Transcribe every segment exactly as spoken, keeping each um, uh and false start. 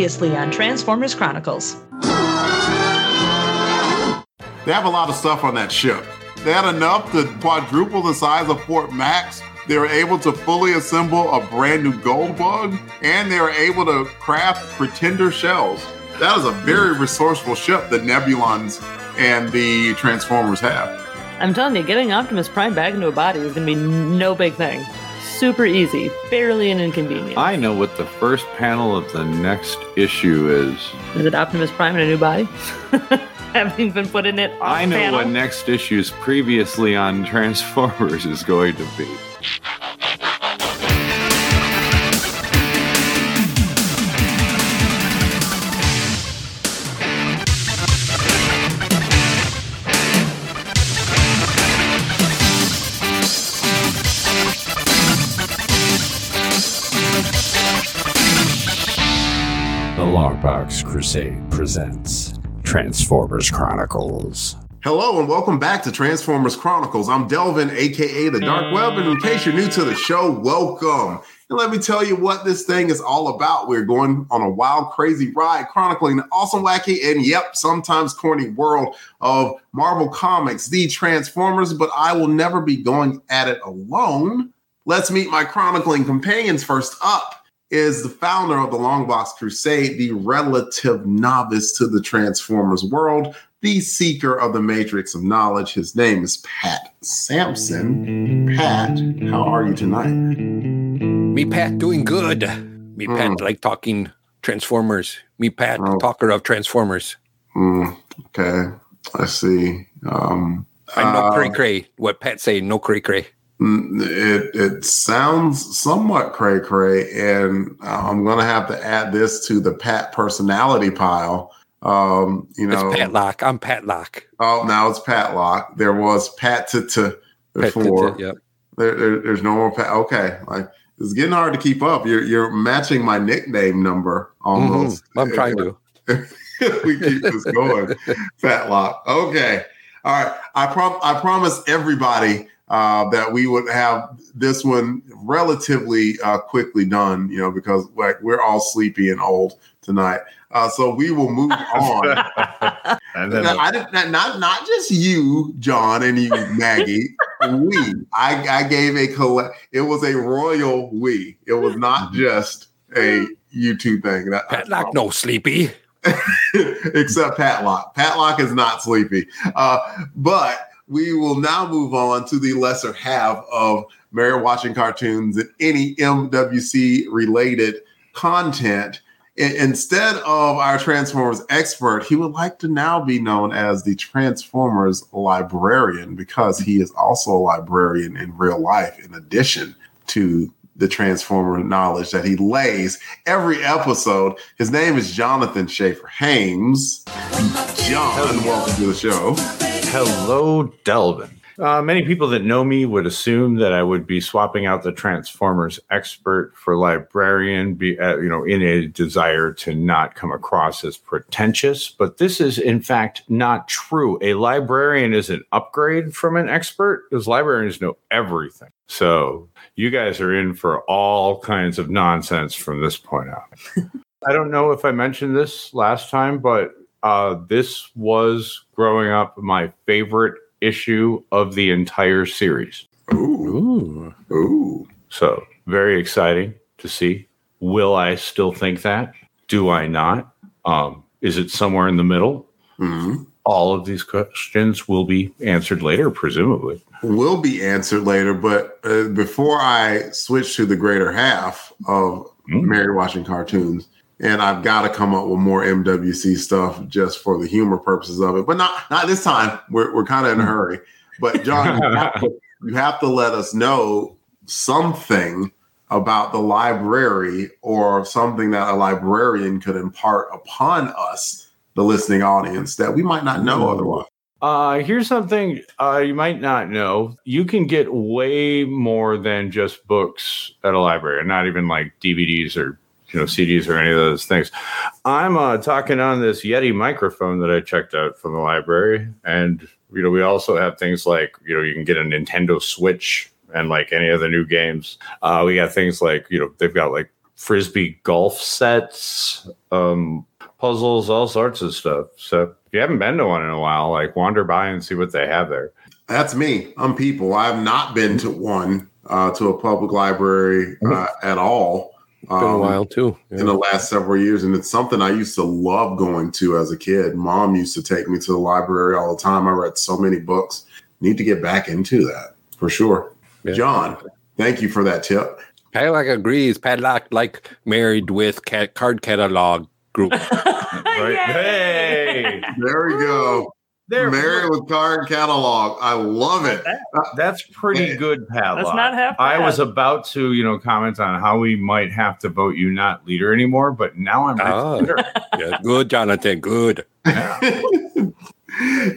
previously on Transformers Chronicles. They have a lot of stuff on that ship. They had enough to quadruple the size of Fort Max. They were able to fully assemble a brand new Goldbug, and they were able to craft Pretender shells. That is a very resourceful ship that Nebulons and the Transformers have. I'm telling you, getting Optimus Prime back into a body is going to be no big thing. Super easy, barely an inconvenience. I know what the first panel of the next issue is. Is it Optimus Prime in a new body? Haven't even put in it on I know panel. What next issue's previously on Transformers is going to be. The Longbox Crusade presents Transformers Chronicles. Hello and welcome back to Transformers Chronicles. I'm Delvin, aka the Dark Web, and in case you're new to the show, welcome. And let me tell you what this thing is all about. We're going on a wild, crazy ride, chronicling the awesome, wacky, and yep, sometimes corny world of Marvel Comics, the Transformers, but I will never be going at it alone. Let's meet my chronicling companions. First up is the founder of the Longbox Crusade, the relative novice to the Transformers world, the seeker of the matrix of knowledge. His name is Pat Sampson. Pat, how are you tonight? Me, Pat, doing good. Me, mm. Pat, like talking Transformers. Me, Pat, oh. talker of Transformers. Mm. Okay, I see. Um, I'm uh, no cray-cray. What Pat say, no cray-cray. It it sounds somewhat cray-cray, and I'm going to have to add this to the Pat personality pile. Um, you know, it's Patlock. I'm Patlock. Oh, now it's Patlock. There was Pat before. Yep. There, there, there's no more Pat. Okay, like it's getting hard to keep up. You're you're matching my nickname number almost. Mm-hmm. I'm trying to. We keep this going, Patlock. Okay, all right. I prom I promise everybody. Uh, that we would have this one relatively uh, quickly done, you know, because like we're all sleepy and old tonight. Uh, so we will move on. and now, I did, not not just you, John, and you, Maggie. we, I, I gave a collect. It was a royal we. It was not just a you two thing. That, Patlock, no sleepy, except Patlock. Patlock is not sleepy, uh, but. We will now move on to the lesser half of Married Watching Cartoons and any M W C-related content. I- instead of our Transformers expert, he would like to now be known as the Transformers librarian because he is also a librarian in real life in addition to the Transformer knowledge that he lays every episode. His name is Jonathan Schaefer-Hames. John, welcome to the show. Hello, Delvin. Uh, many people that know me would assume that I would be swapping out the Transformers expert for librarian, be, uh, you know, in a desire to not come across as pretentious. But this is, in fact, not true. A librarian is an upgrade from an expert because librarians know everything. So you guys are in for all kinds of nonsense from this point out. I don't know if I mentioned this last time, but Uh, this was, growing up, my favorite issue of the entire series. Ooh. Ooh. So, very exciting to see. Will I still think that? Do I not? Um, is it somewhere in the middle? Mm-hmm. All of these questions will be answered later, presumably. Will be answered later, but uh, before I switch to the greater half of mm-hmm. Married Watching Cartoons, and I've got to come up with more M W C stuff just for the humor purposes of it. But not not this time. We're we're kind of in a hurry. But, John, you, have to, you have to let us know something about the library or something that a librarian could impart upon us, the listening audience, that we might not know otherwise. Uh, here's something uh, you might not know. You can get way more than just books at a library, not even like D V Ds or you know, C Ds or any of those things. I'm uh, talking on this Yeti microphone that I checked out from the library. And, you know, we also have things like, you know, you can get a Nintendo Switch and like any of the new games. Uh, we got things like, you know, they've got like Frisbee golf sets, um, puzzles, all sorts of stuff. So if you haven't been to one in a while, like wander by and see what they have there. That's me. I'm people. I have not been to one, uh, to a public library uh, at all. It's um, been a while too. Yeah. In the last several years. And it's something I used to love going to as a kid. Mom used to take me to the library all the time. I read so many books. Need to get back into that for sure. Yeah. John, thank you for that tip. Padlock agrees. Padlock like married with cat card catalog group. Right? Hey, there we go. They're married cool. with card catalog. I love it. That, that's pretty good, Padlock. That's not half bad. I was about to, you know, comment on how we might have to vote you not leader anymore, but now I'm oh. leader. Yeah, good, Jonathan. Good. Yeah.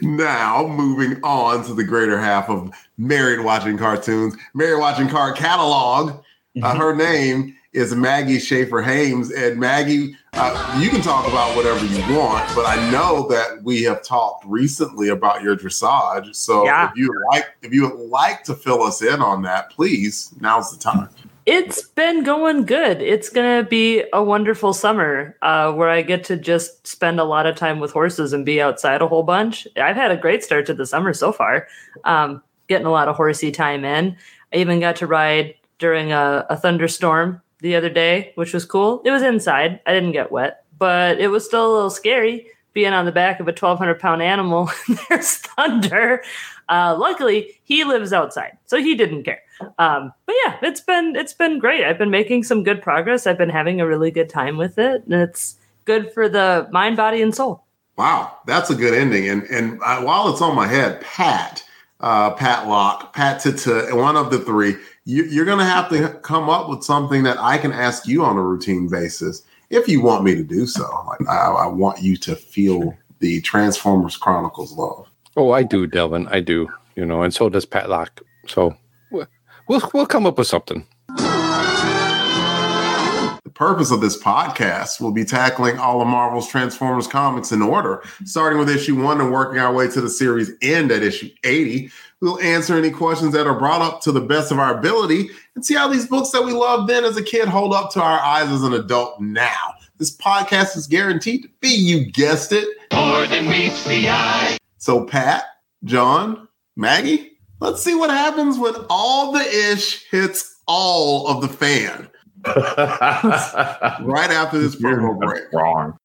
Now, moving on to the greater half of Married Watching Cartoons, Married Watching Card Catalog. Uh, her name is Maggie Schaefer-Hames. And Maggie, uh, you can talk about whatever you want, but I know that we have talked recently about your dressage. So yeah. if you like, if you would like to fill us in on that, please, now's the time. It's been going good. It's going to be a wonderful summer uh, where I get to just spend a lot of time with horses and be outside a whole bunch. I've had a great start to the summer so far, um, getting a lot of horsey time in. I even got to ride during a, a thunderstorm the other day, which was cool. It was inside. I didn't get wet, but it was still a little scary being on the back of a twelve hundred pound animal. There's thunder. Uh, luckily, he lives outside, so he didn't care. Um, but yeah, it's been it's been great. I've been making some good progress. I've been having a really good time with it, and it's good for the mind, body, and soul. Wow, that's a good ending. And and I, while it's on my head, Pat, uh, Padlock, Pat Tita, one of the three, you, you're going to have to come up with something that I can ask you on a routine basis if you want me to do so. Like I, I want you to feel sure. the Transformers Chronicles love. Oh, I do, Delvin. I do. You know, and so does Padlock. So. We'll we'll come up with something. The purpose of this podcast will be tackling all of Marvel's Transformers comics in order, starting with issue one and working our way to the series end at issue eighty. We'll answer any questions that are brought up to the best of our ability and see how these books that we loved then as a kid hold up to our eyes as an adult now. This podcast is guaranteed to be, you guessed it, more than meets the eye. So Pat, John, Maggie, let's see what happens when all the ish hits all of the fan. Right after this promo break. Wrong.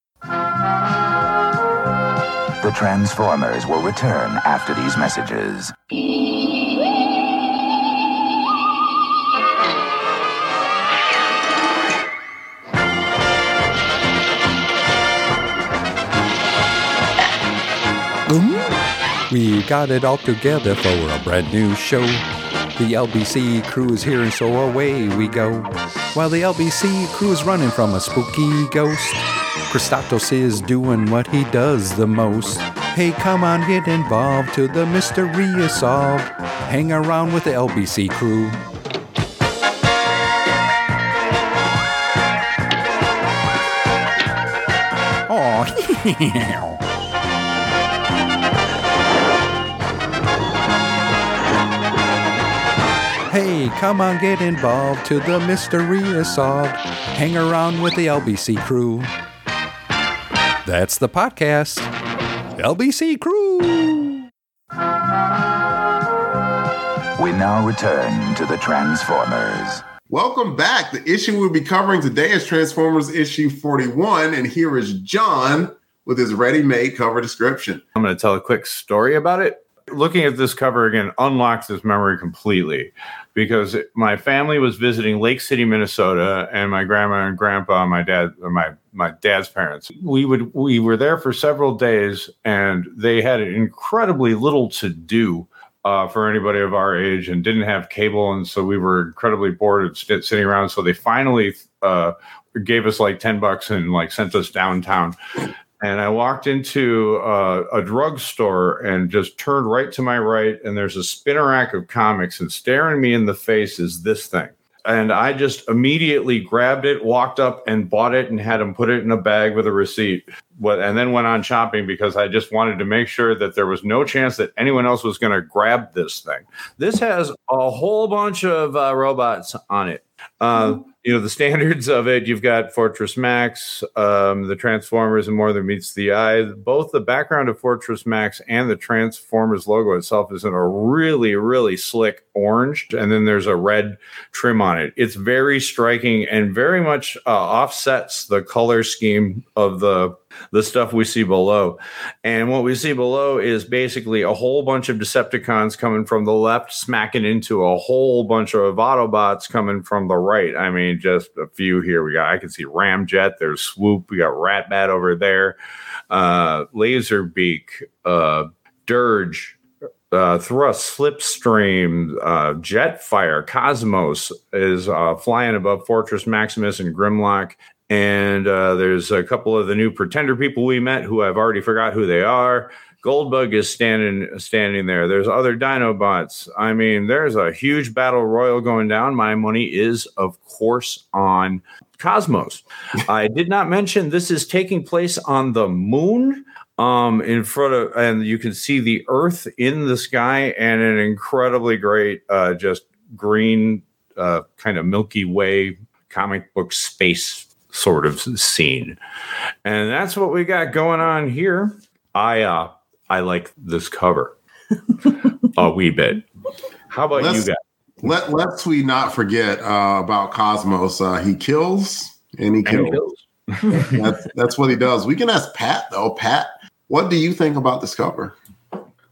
The Transformers will return after these messages. We got it all together for a brand new show. The L B C crew is here and so away we go. While the L B C crew is running from a spooky ghost, Christatos is doing what he does the most. Hey, come on, get involved till the mystery is solved. Hang around with the L B C crew. Aw, yeah. Hey, come on, get involved till the mystery is solved. Hang around with the L B C crew. That's the podcast, L B C crew. We now return to the Transformers. Welcome back. The issue we'll be covering today is Transformers issue forty-one, and here is John with his ready-made cover description. I'm going to tell a quick story about it. Looking at this cover again unlocks this memory completely because my family was visiting Lake City, Minnesota, and my grandma and grandpa, my dad, or my my dad's parents. We would we were there for several days, and they had incredibly little to do uh, for anybody of our age, and didn't have cable, and so we were incredibly bored of sitting around. So they finally uh, gave us like ten bucks and like sent us downtown. And I walked into uh, a drugstore and just turned right to my right. And there's a spinner rack of comics, and staring me in the face is this thing. And I just immediately grabbed it, walked up and bought it, and had them put it in a bag with a receipt. What, and then went on shopping because I just wanted to make sure that there was no chance that anyone else was going to grab this thing. This has a whole bunch of uh, robots on it. Uh, you know, the standards of it, you've got Fortress Max, um, the Transformers, and More Than Meets the Eye. Both the background of Fortress Max and the Transformers logo itself is in a really, really slick orange, and then there's a red trim on it. It's very striking and very much uh, offsets the color scheme of the the stuff we see below. And what we see below is basically a whole bunch of Decepticons coming from the left, smacking into a whole bunch of Autobots coming from the right. I mean, just a few here. We got, I can see Ramjet, there's Swoop, we got Ratbat over there, uh, Laserbeak, uh, Dirge, Uh, Thrust, Slipstream, uh, Jetfire, Cosmos is uh, flying above Fortress Maximus and Grimlock. And uh, there's a couple of the new Pretender people we met who I've already forgot who they are. Goldbug is standing standing there. There's other Dinobots. I mean, there's a huge battle royal going down. My money is, of course, on Cosmos. I did not mention this is taking place on the moon. Um, in front of, and you can see the Earth in the sky and an incredibly great, uh, just green, uh, kind of Milky Way comic book space sort of scene. And that's what we got going on here. I, uh, I like this cover a wee bit. How about let's, you guys? Let, let's we not forget, uh, about Cosmos. Uh, he kills and he kills. And he kills. that's, that's what he does. We can ask Pat though. Pat, what do you think about this cover?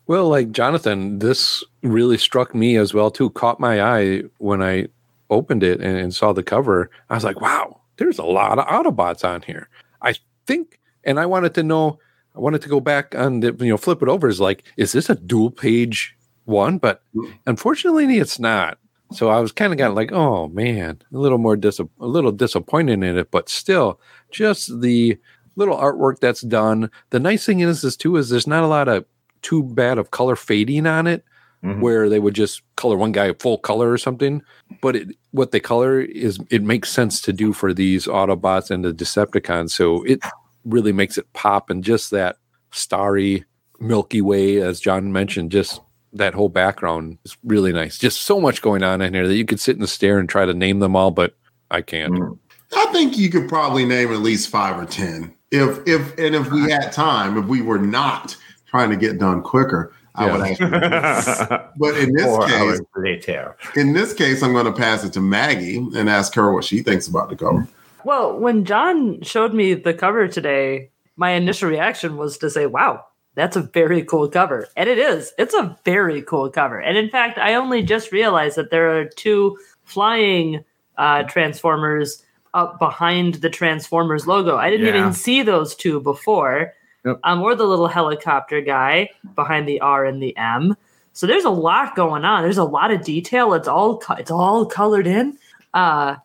Well, like Jonathan, this really struck me as well, too. Caught my eye when I opened it and, and saw the cover. I was like, wow, there's a lot of Autobots on here. I think, and I wanted to know, I wanted to go back on the, you know, flip it over. Is like, is this a dual page one? But unfortunately, it's not. So I was kind of got like, oh, man, a little more dis- a little disappointed in it, but still just the little artwork that's done. The nice thing is, is too, is there's not a lot of too bad of color fading on it, mm-hmm. where they would just color one guy full color or something. But it, what they color is, it makes sense to do for these Autobots and the Decepticons. So it really makes it pop, and just that starry Milky Way, as John mentioned, just that whole background is really nice. Just so much going on in here that you could sit and stare and try to name them all, but I can't. I think you could probably name at least five or ten. If if and if we had time, if we were not trying to get done quicker, yeah. I would actually. But in this case, later. in this case, I'm going to pass it to Maggie and ask her what she thinks about the cover. Well, when John showed me the cover today, my initial reaction was to say, "Wow, that's a very cool cover." And it is. It's a very cool cover. And in fact, I only just realized that there are two flying uh, Transformers up behind the Transformers logo. I didn't yeah. even see those two before. Yep. Um, or the little helicopter guy behind the R and the M. So there's a lot going on. There's a lot of detail. It's all co- it's all colored in. Uh,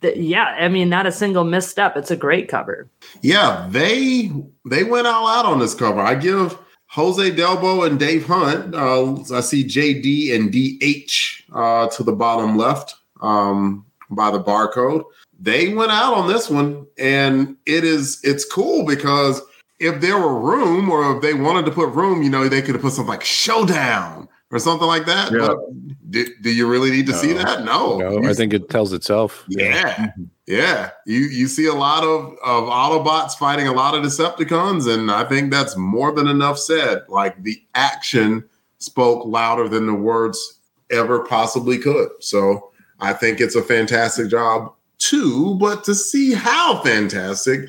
th- yeah, I mean, not a single misstep. It's a great cover. Yeah, they... They went all out on this cover. I give Jose Delbo and Dave Hunt. Uh, I see J D and D H uh, to the bottom left um, by the barcode. They went out on this one, and it is it's cool because if there were room, or if they wanted to put room, you know, they could have put something like Showdown or something like that. Yeah. But do, do you really need to no. see that? No. no I think it tells itself. Yeah. Yeah, you, you see a lot of, of Autobots fighting a lot of Decepticons, and I think that's more than enough said. Like, the action spoke louder than the words ever possibly could. So I think it's a fantastic job, too, but to see how fantastic,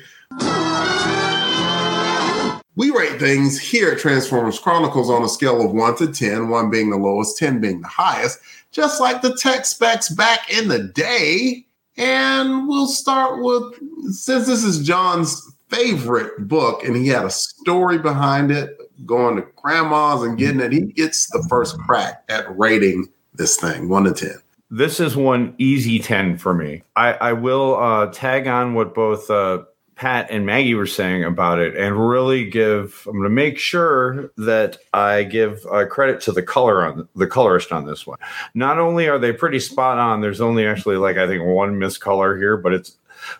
we rate things here at Transformers Chronicles on a scale of one to ten, one being the lowest, ten being the highest, just like the tech specs back in the day. And we'll start with, since this is John's favorite book and he had a story behind it, going to grandma's and getting it, he gets the first crack at rating this thing, one to ten. This is one easy ten for me. I, I will uh, tag on what both uh, Pat and Maggie were saying about it and really give, I'm going to make sure that I give uh, credit to the color on the colorist on this one. Not only are they pretty spot on, there's only actually like, I think one miscolor here, but it's,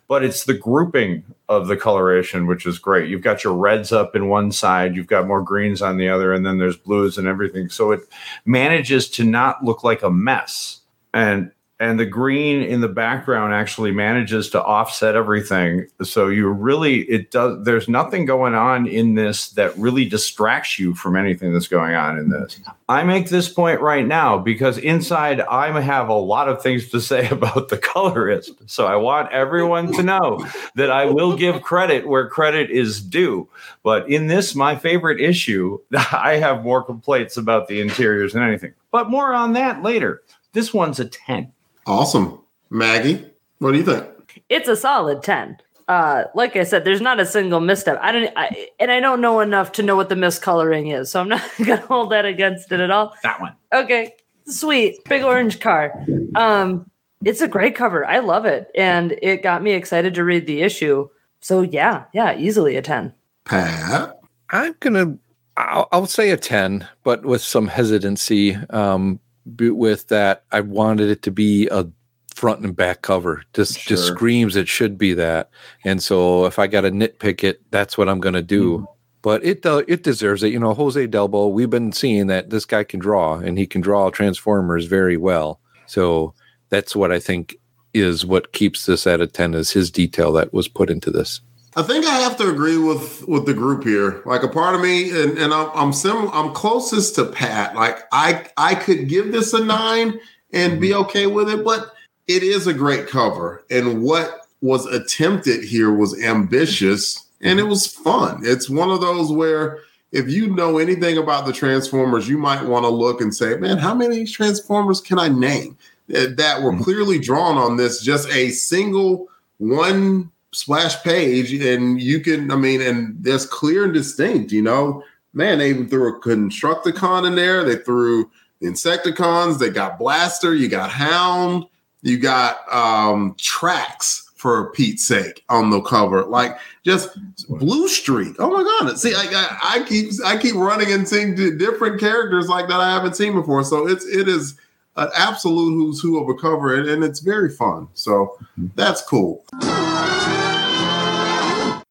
but it's the grouping of the coloration, which is great. You've got your reds up in one side, you've got more greens on the other, and then there's blues and everything. So it manages to not look like a mess. And And the green in the background actually manages to offset everything. So you really, it does, there's nothing going on in this that really distracts you from anything that's going on in this. I make this point right now because inside I have a lot of things to say about the colorist. So I want everyone to know that I will give credit where credit is due. But in this, my favorite issue, I have more complaints about the interiors than anything. But more on that later. This one's a ten. Awesome. Maggie, what do you think? It's a solid ten. Uh, like I said, there's not a single misstep. I don't, I, and I don't know enough to know what the miscoloring is, so I'm not going to hold that against it at all. That one. Okay, sweet. Big orange car. Um, it's a great cover. I love it, and it got me excited to read the issue. So, yeah, yeah, easily a ten. Pat? I'm going to, I'll say a ten, but with some hesitancy, um, with that, I wanted it to be a front and back cover. Just sure. Just screams it should be that. And so if I got to nitpick it, that's what I'm going to do. Mm-hmm. But it uh, it deserves it. You know, Jose Delbo, we've been seeing that this guy can draw, and he can draw Transformers very well. So that's what I think is what keeps this at a ten, is his detail that was put into this. I think I have to agree with, with the group here. Like a part of me, and, and I'm I'm, sim, I'm closest to Pat. Like I I could give this a nine and be okay with it, but it is a great cover. And what was attempted here was ambitious, and it was fun. It's one of those where if you know anything about the Transformers, you might want to look and say, man, how many Transformers can I name that were clearly drawn on this? Just a single one splash page, and you can, I mean, and that's clear and distinct, you know. Man, they even threw a Constructicon in there. They threw Insecticons. They got Blaster. You got Hound. You got um, Tracks, for Pete's sake, on the cover. Like, just Blue Streak. Oh, my God. See, like, I, I keep I keep running and seeing different characters like that I haven't seen before. So it's it is an absolute who's who of a cover, and, and it's very fun. So that's cool.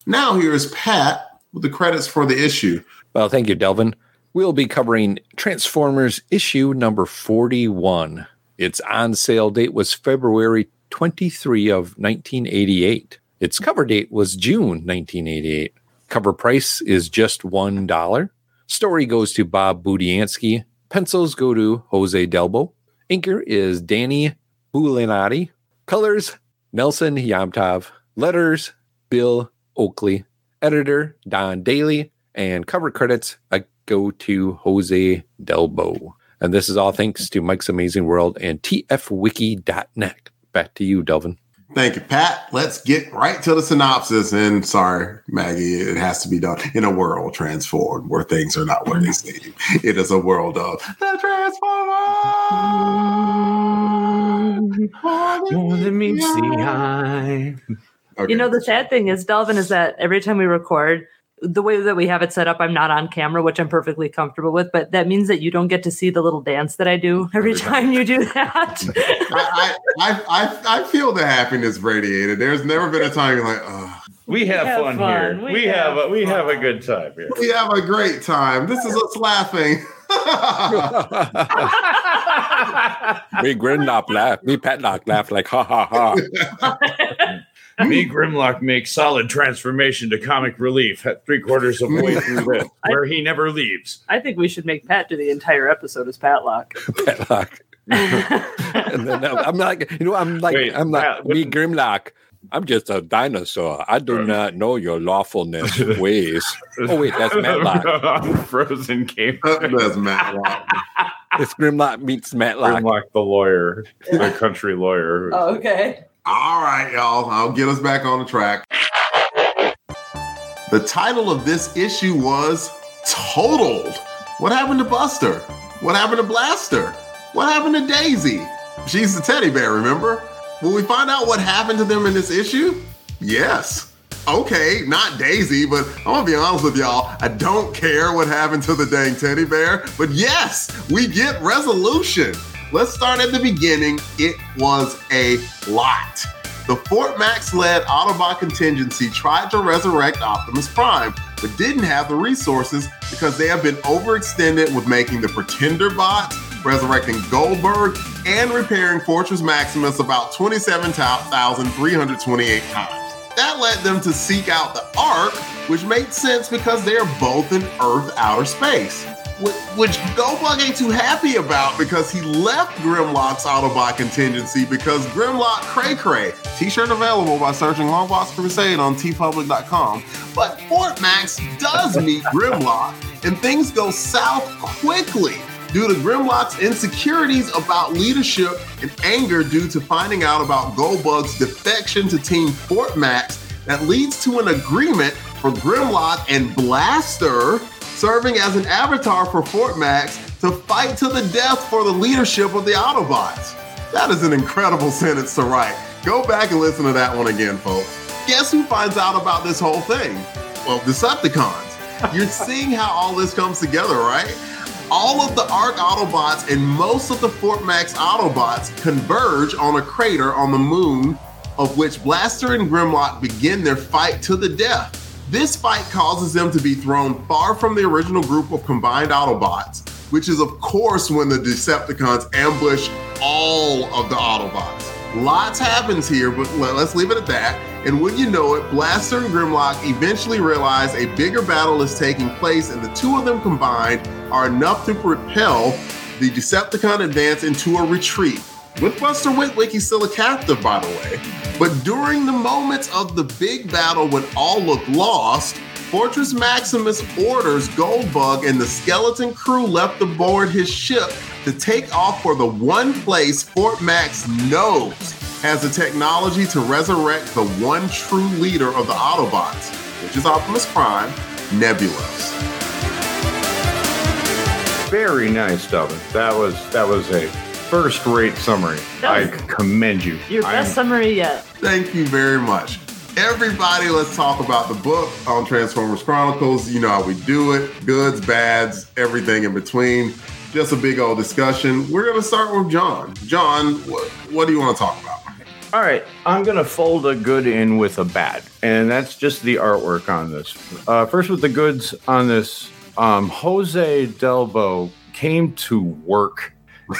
Now here is Pat with the credits for the issue. Well, thank you, Delvin. We'll be covering Transformers issue number forty-one. Its on-sale date was February twenty-third of nineteen eighty-eight. Its cover date was June nineteen eighty-eight. Cover price is just one dollar. Story goes to Bob Budiansky. Pencils go to Jose Delbo. Inker is Danny Bulinati. Colors, Nelson Yomtov. Letters, Bill Oakley. Editor, Don Daly. And cover credits, I go to Jose Delbo. And this is all thanks to Mike's Amazing World and t f wiki dot net. Back to you, Delvin. Thank you, Pat. Let's get right to the synopsis. And sorry, Maggie, it has to be done in a world transformed where things are not what they seem. It is a world of the Transformers. More than meets the eye. Okay. You know, the sad thing is, Delvin, is that every time we record, the way that we have it set up, I'm not on camera, which I'm perfectly comfortable with, but that means that you don't get to see the little dance that I do every time you do that. I, I, I, I feel the happiness radiated. There's never been a time you're like, oh. We have, we have fun, fun here. We, we have, have a, we have a good time here. We have a great time. This is us laughing. Me Grimlock laugh. Me Patlock laugh like ha ha ha. Me Grimlock makes solid transformation to comic relief at three quarters of the way through Rift, where he never leaves. I think we should make Pat do the entire episode as Patlock. Patlock. And then I'm like, you know, I'm like, Wait, I'm like Pat, me Grimlock. I'm just a dinosaur. I do not know your lawfulness ways. Oh, wait, that's Matlock. Frozen game. That's Matlock. It's Grimlock meets Matlock. Grimlock, the lawyer, the country lawyer. Oh, okay. All right, y'all. I'll get us back on the track. The title of this issue was Totaled. What happened to Buster? What happened to Blaster? What happened to Daisy? She's the teddy bear, remember? Will we find out what happened to them in this issue? Yes. Okay, not Daisy, but I'm going to be honest with y'all. I don't care what happened to the dang teddy bear, but yes, we get resolution. Let's start at the beginning. It was a lot. The Fort Max-led Autobot contingency tried to resurrect Optimus Prime, but didn't have the resources because they have been overextended with making the Pretender bots resurrecting Goldbug, and repairing Fortress Maximus about twenty-seven thousand three hundred twenty-eight times. That led them to seek out the Ark, which made sense because they are both in Earth outer space, which Goldbug ain't too happy about because he left Grimlock's Autobot contingency because Grimlock Cray Cray, t-shirt available by searching Longbox Crusade on t public dot com. But Fort Max does meet Grimlock, and things go south quickly due to Grimlock's insecurities about leadership and anger due to finding out about Goldbug's defection to Team Fort Max that leads to an agreement for Grimlock and Blaster, serving as an avatar for Fort Max, to fight to the death for the leadership of the Autobots. That is an incredible sentence to write. Go back and listen to that one again, folks. Guess who finds out about this whole thing? Well, Decepticons. You're seeing how all this comes together, right? All of the Ark Autobots and most of the Fort Max Autobots converge on a crater on the moon, of which Blaster and Grimlock begin their fight to the death. This fight causes them to be thrown far from the original group of combined Autobots, which is of course when the Decepticons ambush all of the Autobots. Lots happens here, but let's leave it at that. And when you know it, Blaster and Grimlock eventually realize a bigger battle is taking place, and the two of them combined are enough to propel the Decepticon advance into a retreat. With Buster Witwicky still a captive, by the way. But during the moments of the big battle when all look lost, Fortress Maximus orders Goldbug and the skeleton crew left aboard his ship to take off for the one place Fort Max knows has the technology to resurrect the one true leader of the Autobots, which is Optimus Prime, Nebulos. Very nice, Delvin. That was, that was a... first-rate summary. I commend you. Your best I'm, summary yet. Thank you very much. Everybody, let's talk about the book on Transformers Chronicles. You know how we do it. Goods, bads, everything in between. Just a big old discussion. We're going to start with John. John, what, what do you want to talk about? All right. I'm going to fold a good in with a bad, and that's just the artwork on this. Uh, first with the goods on this, um, Jose Delbo came to work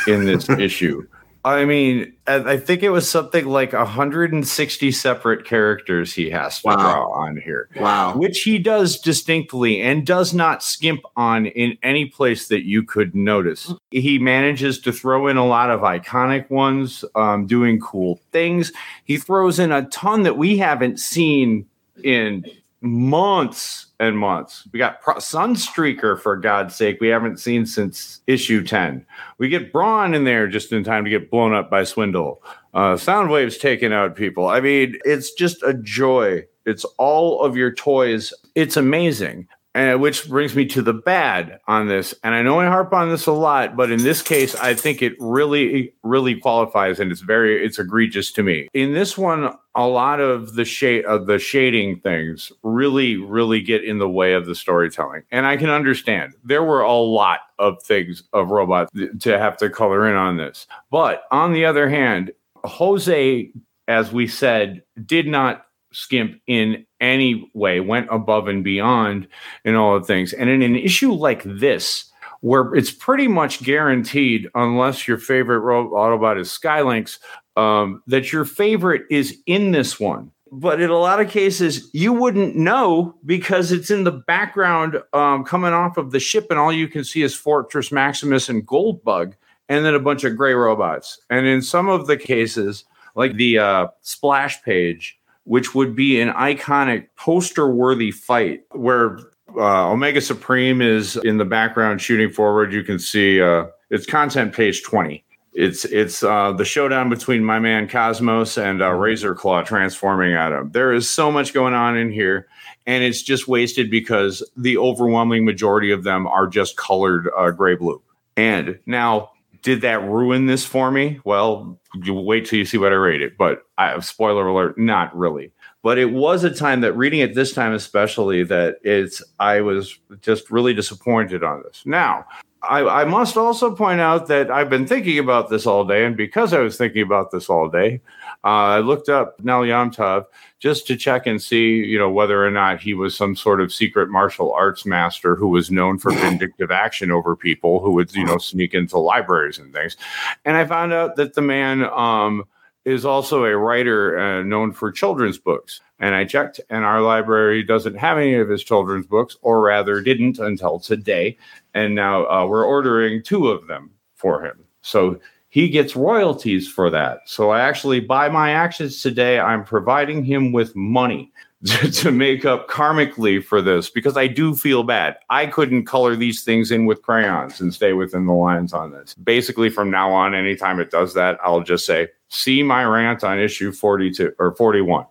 in this issue. I mean, I think it was something like one hundred sixty separate characters he has to wow. draw on here. Wow. Which he does distinctly and does not skimp on in any place that you could notice. He manages to throw in a lot of iconic ones, um, doing cool things. He throws in a ton that we haven't seen in months and months. We got Pro- Sunstreaker, for God's sake, we haven't seen since issue ten. We get Brawn in there just in time to get blown up by Swindle. Uh, Soundwave's taking out people. I mean, it's just a joy. It's all of your toys. It's amazing. And which brings me to the bad on this. And I know I harp on this a lot, but in this case, I think it really, really qualifies, and it's very, it's egregious to me. In this one, a lot of the shade of the shading things really, really get in the way of the storytelling. And I can understand there were a lot of things of robots th- to have to color in on this. But on the other hand, Jose, as we said, did not skimp in any way, went above and beyond in all the things. And in an issue like this, where it's pretty much guaranteed, unless your favorite Autobot is Skylinks, um, that your favorite is in this one. But in a lot of cases, you wouldn't know because it's in the background, um, coming off of the ship, and all you can see is Fortress Maximus and Goldbug, and then a bunch of gray robots. And in some of the cases, like the uh, splash page, which would be an iconic poster-worthy fight where uh, Omega Supreme is in the background shooting forward. You can see uh, it's content page twenty. It's it's uh, the showdown between my man Cosmos and uh, Razor Claw transforming at him. There is so much going on in here, and it's just wasted because the overwhelming majority of them are just colored uh, gray-blue. And now, did that ruin this for me? Well, you wait till you see what I rate it, but I, spoiler alert, not really. But it was a time that reading it this time, especially, that it's I was just really disappointed on this. Now, I, I must also point out that I've been thinking about this all day, and because I was thinking about this all day, uh, I looked up Nelson Yomtov just to check and see, you know, whether or not he was some sort of secret martial arts master who was known for vindictive action over people who would, you know, sneak into libraries and things. And I found out that the man um, is also a writer uh, known for children's books. And I checked, and our library doesn't have any of his children's books, or rather didn't until today. And now uh, we're ordering two of them for him. So he gets royalties for that. So I actually, by my actions today, I'm providing him with money to, to make up karmically for this, because I do feel bad. I couldn't color these things in with crayons and stay within the lines on this. Basically, from now on, anytime it does that, I'll just say, see my rant on issue forty-two or forty-one.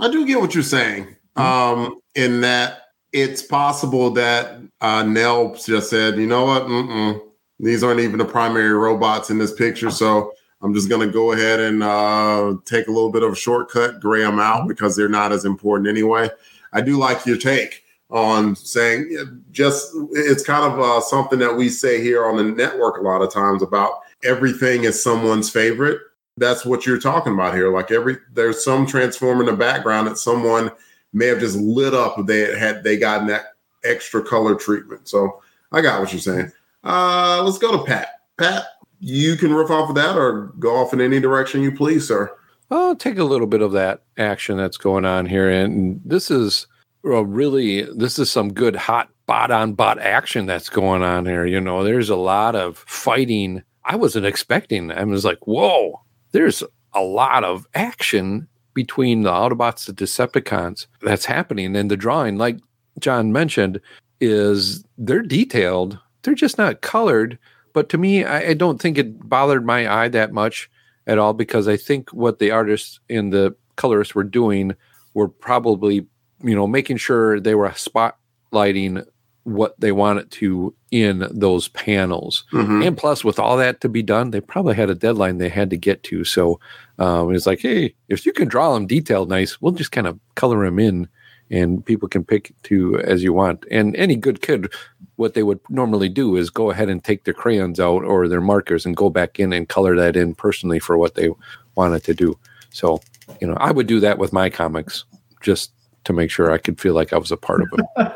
I do get what you're saying, um, in that it's possible that uh, Nell just said, you know what, Mm-mm. these aren't even the primary robots in this picture, so I'm just going to go ahead and uh, take a little bit of a shortcut, gray them out, because they're not as important anyway. I do like your take on saying, just it's kind of uh, something that we say here on the network a lot of times about everything is someone's favorite. That's what you're talking about here. Like every, there's some Transformer in the background that someone may have just lit up if they had they gotten that extra color treatment. So I got what you're saying. Uh, let's go to Pat. Pat, you can riff off of that or go off in any direction you please, sir. I'll take a little bit of that action that's going on here, and this is a really this is some good hot bot on bot action that's going on here. You know, there's a lot of fighting. I wasn't expecting. I was like, whoa. There's a lot of action between the Autobots and Decepticons that's happening. And the drawing, like John mentioned, is they're detailed. They're just not colored. But to me, I, I don't think it bothered my eye that much at all, because I think what the artists and the colorists were doing were probably, you know, making sure they were spotlighting what they wanted to in those panels. Mm-hmm. And plus, with all that to be done, they probably had a deadline they had to get to. So um, it's like, hey, if you can draw them detailed nice, we'll just kind of color them in and people can pick to as you want. And any good kid, what they would normally do is go ahead and take their crayons out or their markers and go back in and color that in personally for what they wanted to do. So, you know, I would do that with my comics just to make sure I could feel like I was a part of it.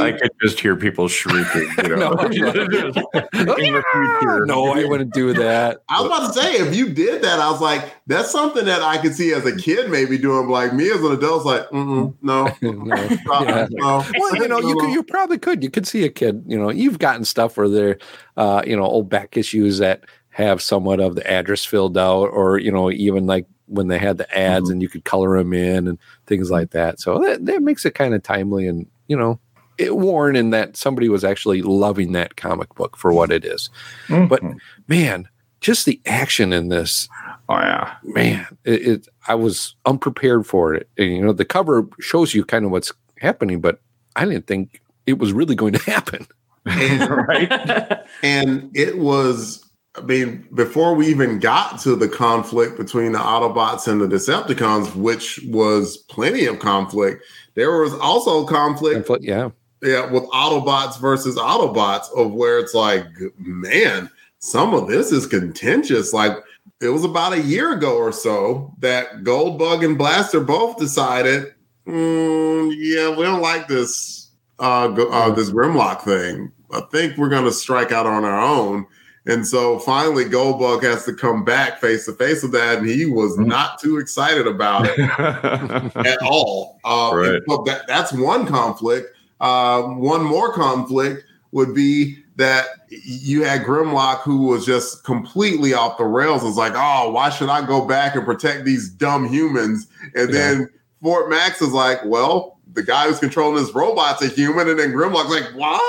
I could just hear people shrieking. You know? no, yeah! no, I wouldn't do that. I was about to say, if you did that, I was like, that's something that I could see as a kid maybe doing. But like me as an adult, like, Mm-mm, no. no. Yeah. no. Well, you know, you could, you probably could. You could see a kid. You know, you've gotten stuff where they're, uh, you know, old back issues that have somewhat of the address filled out, or you know, even like when they had the ads mm-hmm. and you could color them in and things like that. So that, that makes it kind of timely and. You know, it warned in that somebody was actually loving that comic book for what it is. Mm-hmm. But man, just the action in this. Oh yeah, man, it, it. I was unprepared for it. And, you know, the cover shows you kind of what's happening, but I didn't think it was really going to happen. And, right. And it was. I mean, before we even got to the conflict between the Autobots and the Decepticons, which was plenty of conflict, there was also conflict, conflict yeah, yeah, with Autobots versus Autobots, of where it's like, man, some of this is contentious. Like it was about a year ago or so that Goldbug and Blaster both decided, mm, yeah, we don't like this uh, uh, this Grimlock thing. I think we're going to strike out on our own. And so finally, Goldbug has to come back face to face with that, and he was not too excited about it at all. Uh, right. and, well, that, that's one conflict. Uh, one more conflict would be that you had Grimlock, who was just completely off the rails. It's like, oh, why should I go back and protect these dumb humans? And yeah. then Fort Max is like, well, the guy who's controlling this robot's a human, and then Grimlock's like, what?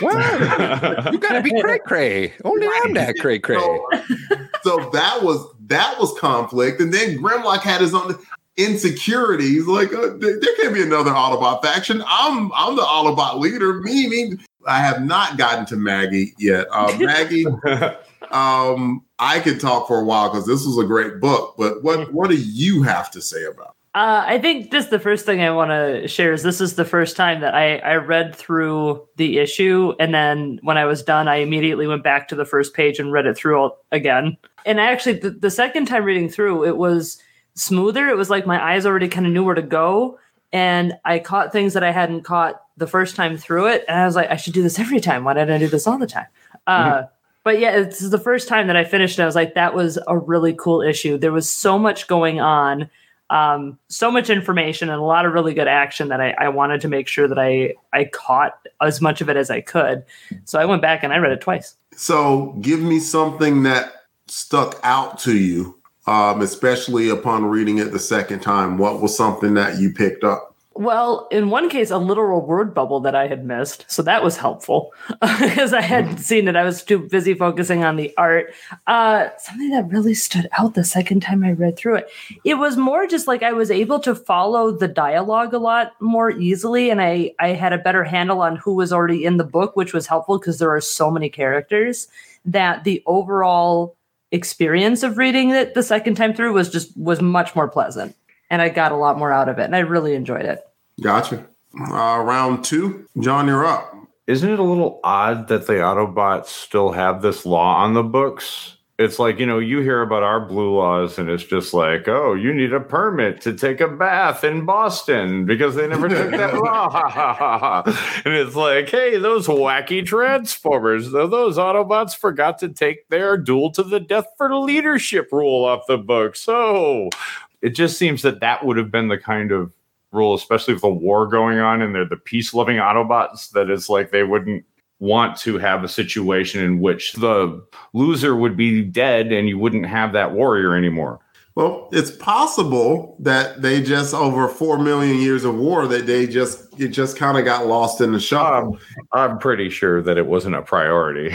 What? You gotta be cray cray. Only right. I'm that cray cray. So, so that was that was conflict, and then Grimlock had his own insecurities. Like uh, there, there can't be another Autobot faction. I'm I'm the Autobot leader. Meaning, I have not gotten to Maggie yet. Uh, Maggie, um, I could talk for a while because this was a great book. But what what do you have to say about it? Uh, I think this the first thing I want to share is this is the first time that I, I read through the issue. And then when I was done, I immediately went back to the first page and read it through all, again. And actually, the, the second time reading through, it was smoother. It was like my eyes already kind of knew where to go. And I caught things that I hadn't caught the first time through it. And I was like, I should do this every time. Why didn't I do this all the time? Uh, mm-hmm. But yeah, this is the first time that I finished. And I was like, that was a really cool issue. There was so much going on. Um, so much information and a lot of really good action that I, I wanted to make sure that I, I caught as much of it as I could. So I went back and I read it twice. So give me something that stuck out to you, um, especially upon reading it the second time. What was something that you picked up? Well, in one case, a literal word bubble that I had missed. So that was helpful because I hadn't seen it. I was too busy focusing on the art. Uh, something that really stood out the second time I read through it. It was more just like I was able to follow the dialogue a lot more easily. And I, I had a better handle on who was already in the book, which was helpful because there are so many characters that the overall experience of reading it the second time through was just was much more pleasant. And I got a lot more out of it, and I really enjoyed it. Gotcha. Uh, round two, John, you're up. Isn't it a little odd that the Autobots still have this law on the books? It's like, you know, you hear about our blue laws, and it's just like, oh, you need a permit to take a bath in Boston because they never took that law. And it's like, hey, those wacky Transformers, those Autobots forgot to take their duel to the death for leadership rule off the book. So... it just seems that that would have been the kind of rule, especially with the war going on and they're the peace-loving Autobots, that it's like they wouldn't want to have a situation in which the loser would be dead and you wouldn't have that warrior anymore. Well, it's possible that they just, over four million years of war, that they just, it just kind of got lost in the shuffle. I'm, I'm pretty sure that it wasn't a priority.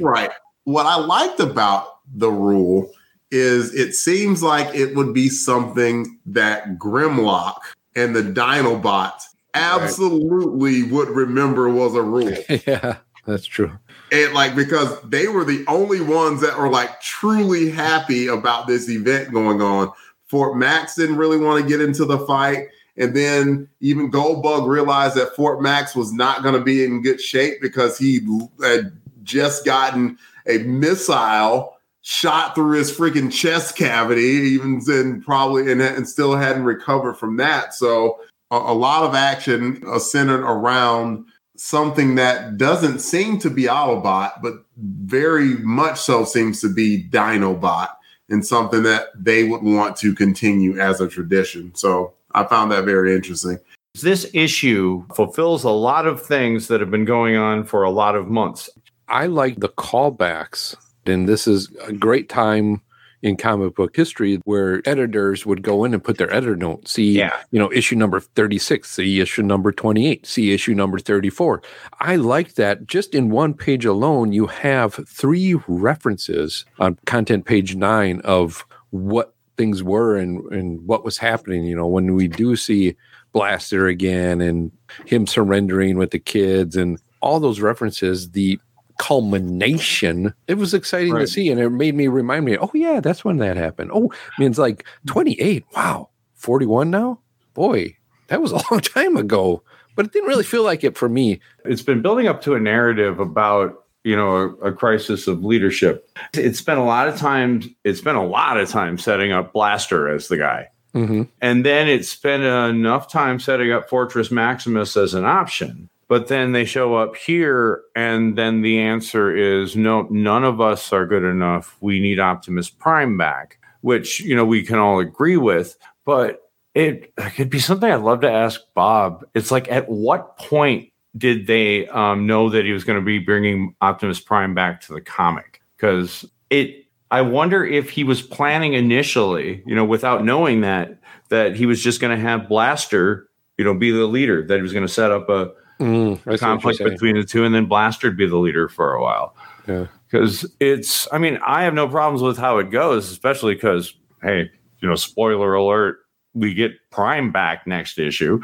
Right. What I liked about the rule is it seems like it would be something that Grimlock and the Dinobots absolutely right. would remember was a rule. Yeah, that's true. And like, because they were the only ones that were like truly happy about this event going on. Fort Max didn't really want to get into the fight. And then even Goldbug realized that Fort Max was not going to be in good shape because he had just gotten a missile shot through his freaking chest cavity, even then probably, and, and still hadn't recovered from that. So a, a lot of action uh, centered around something that doesn't seem to be Autobot, but very much so seems to be Dinobot, and something that they would want to continue as a tradition. So I found that very interesting. This issue fulfills a lot of things that have been going on for a lot of months. I like the callbacks. And this is a great time in comic book history where editors would go in and put their editor notes. See, yeah. you know, issue number thirty-six, see issue number twenty-eight, see issue number thirty-four. I like that just in one page alone, you have three references on content page nine of what things were and, and what was happening. You know, when we do see Blaster again and him surrendering with the kids and all those references, the culmination, it was exciting right. to see, and it made me remind me, oh yeah, that's when that happened. Oh, I mean, it's like twenty-eight, wow, forty-one now, boy, that was a long time ago, but it didn't really feel like it for me. It's been building up to a narrative about, you know, a, a crisis of leadership. It's spent a lot of time it's been a lot of time setting up Blaster as the guy, mm-hmm. and then it's spent enough time setting up Fortress Maximus as an option. But then they show up here, and then the answer is, no, none of us are good enough. We need Optimus Prime back, which, you know, we can all agree with. But it could be something I'd love to ask Bob. It's like, at what point did they um, know that he was going to be bringing Optimus Prime back to the comic? Because it... I wonder if he was planning initially, you know, without knowing that, that he was just going to have Blaster, you know, be the leader, that he was going to set up a... Mm, conflict between the two, and then Blaster would be the leader for a while. Yeah, because it's, I mean, I have no problems with how it goes, especially because, hey, you know, spoiler alert, we get Prime back next issue.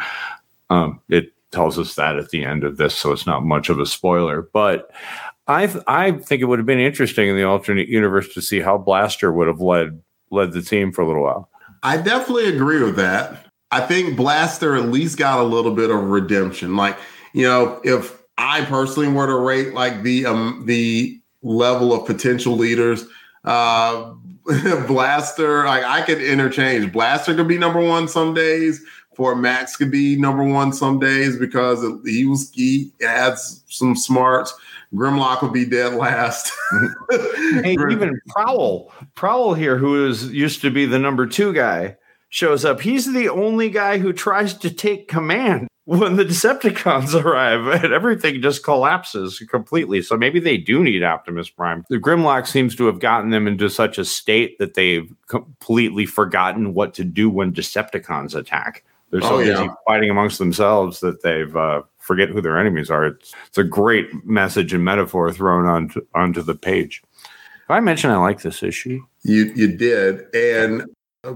Um, it tells us that at the end of this, so it's not much of a spoiler. But I, th- I think it would have been interesting in the alternate universe to see how Blaster would have led led the team for a little while. I definitely agree with that. I think Blaster at least got a little bit of redemption. Like, you know, if I personally were to rate like the um, the level of potential leaders, uh, Blaster, like I could interchange. Blaster could be number one some days. Fort Max could be number one some days because it, he was he adds some smarts. Grimlock would be dead last. Hey, even Prowl, Prowl here, who is used to be the number two guy, shows up. He's the only guy who tries to take command when the Decepticons arrive, and everything just collapses completely. So maybe they do need Optimus Prime. The Grimlock seems to have gotten them into such a state that they've completely forgotten what to do when Decepticons attack. They're so oh, yeah. busy fighting amongst themselves that they've uh, forget who their enemies are. It's, it's a great message and metaphor thrown onto, onto the page. If I mentioned I like this issue. You you did. And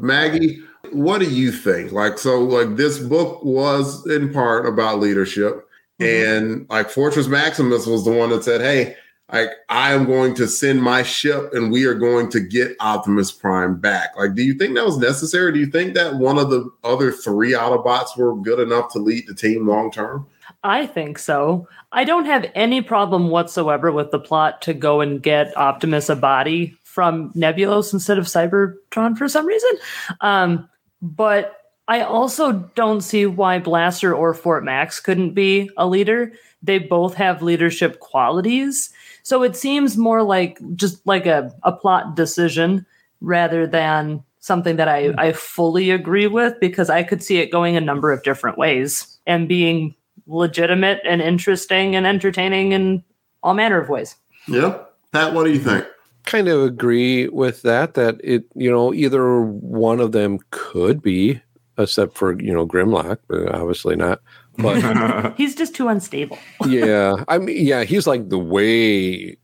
Maggie, what do you think? Like, so like this book was in part about leadership, mm-hmm. and like Fortress Maximus was the one that said, hey, like I am going to send my ship and we are going to get Optimus Prime back. Like, do you think that was necessary? Do you think that one of the other three Autobots were good enough to lead the team long term? I think so. I don't have any problem whatsoever with the plot to go and get Optimus a body from Nebulos instead of Cybertron for some reason. Um, But I also don't see why Blaster or Fort Max couldn't be a leader. They both have leadership qualities. So it seems more like just like a, a plot decision rather than something that I, I fully agree with, because I could see it going a number of different ways and being legitimate and interesting and entertaining in all manner of ways. Yeah. Pat, what do you think? Kind of agree with that, that it, you know, either one of them could be, except for, you know, Grimlock, but obviously not. But he's just too unstable. Yeah. I mean, yeah, he's like the way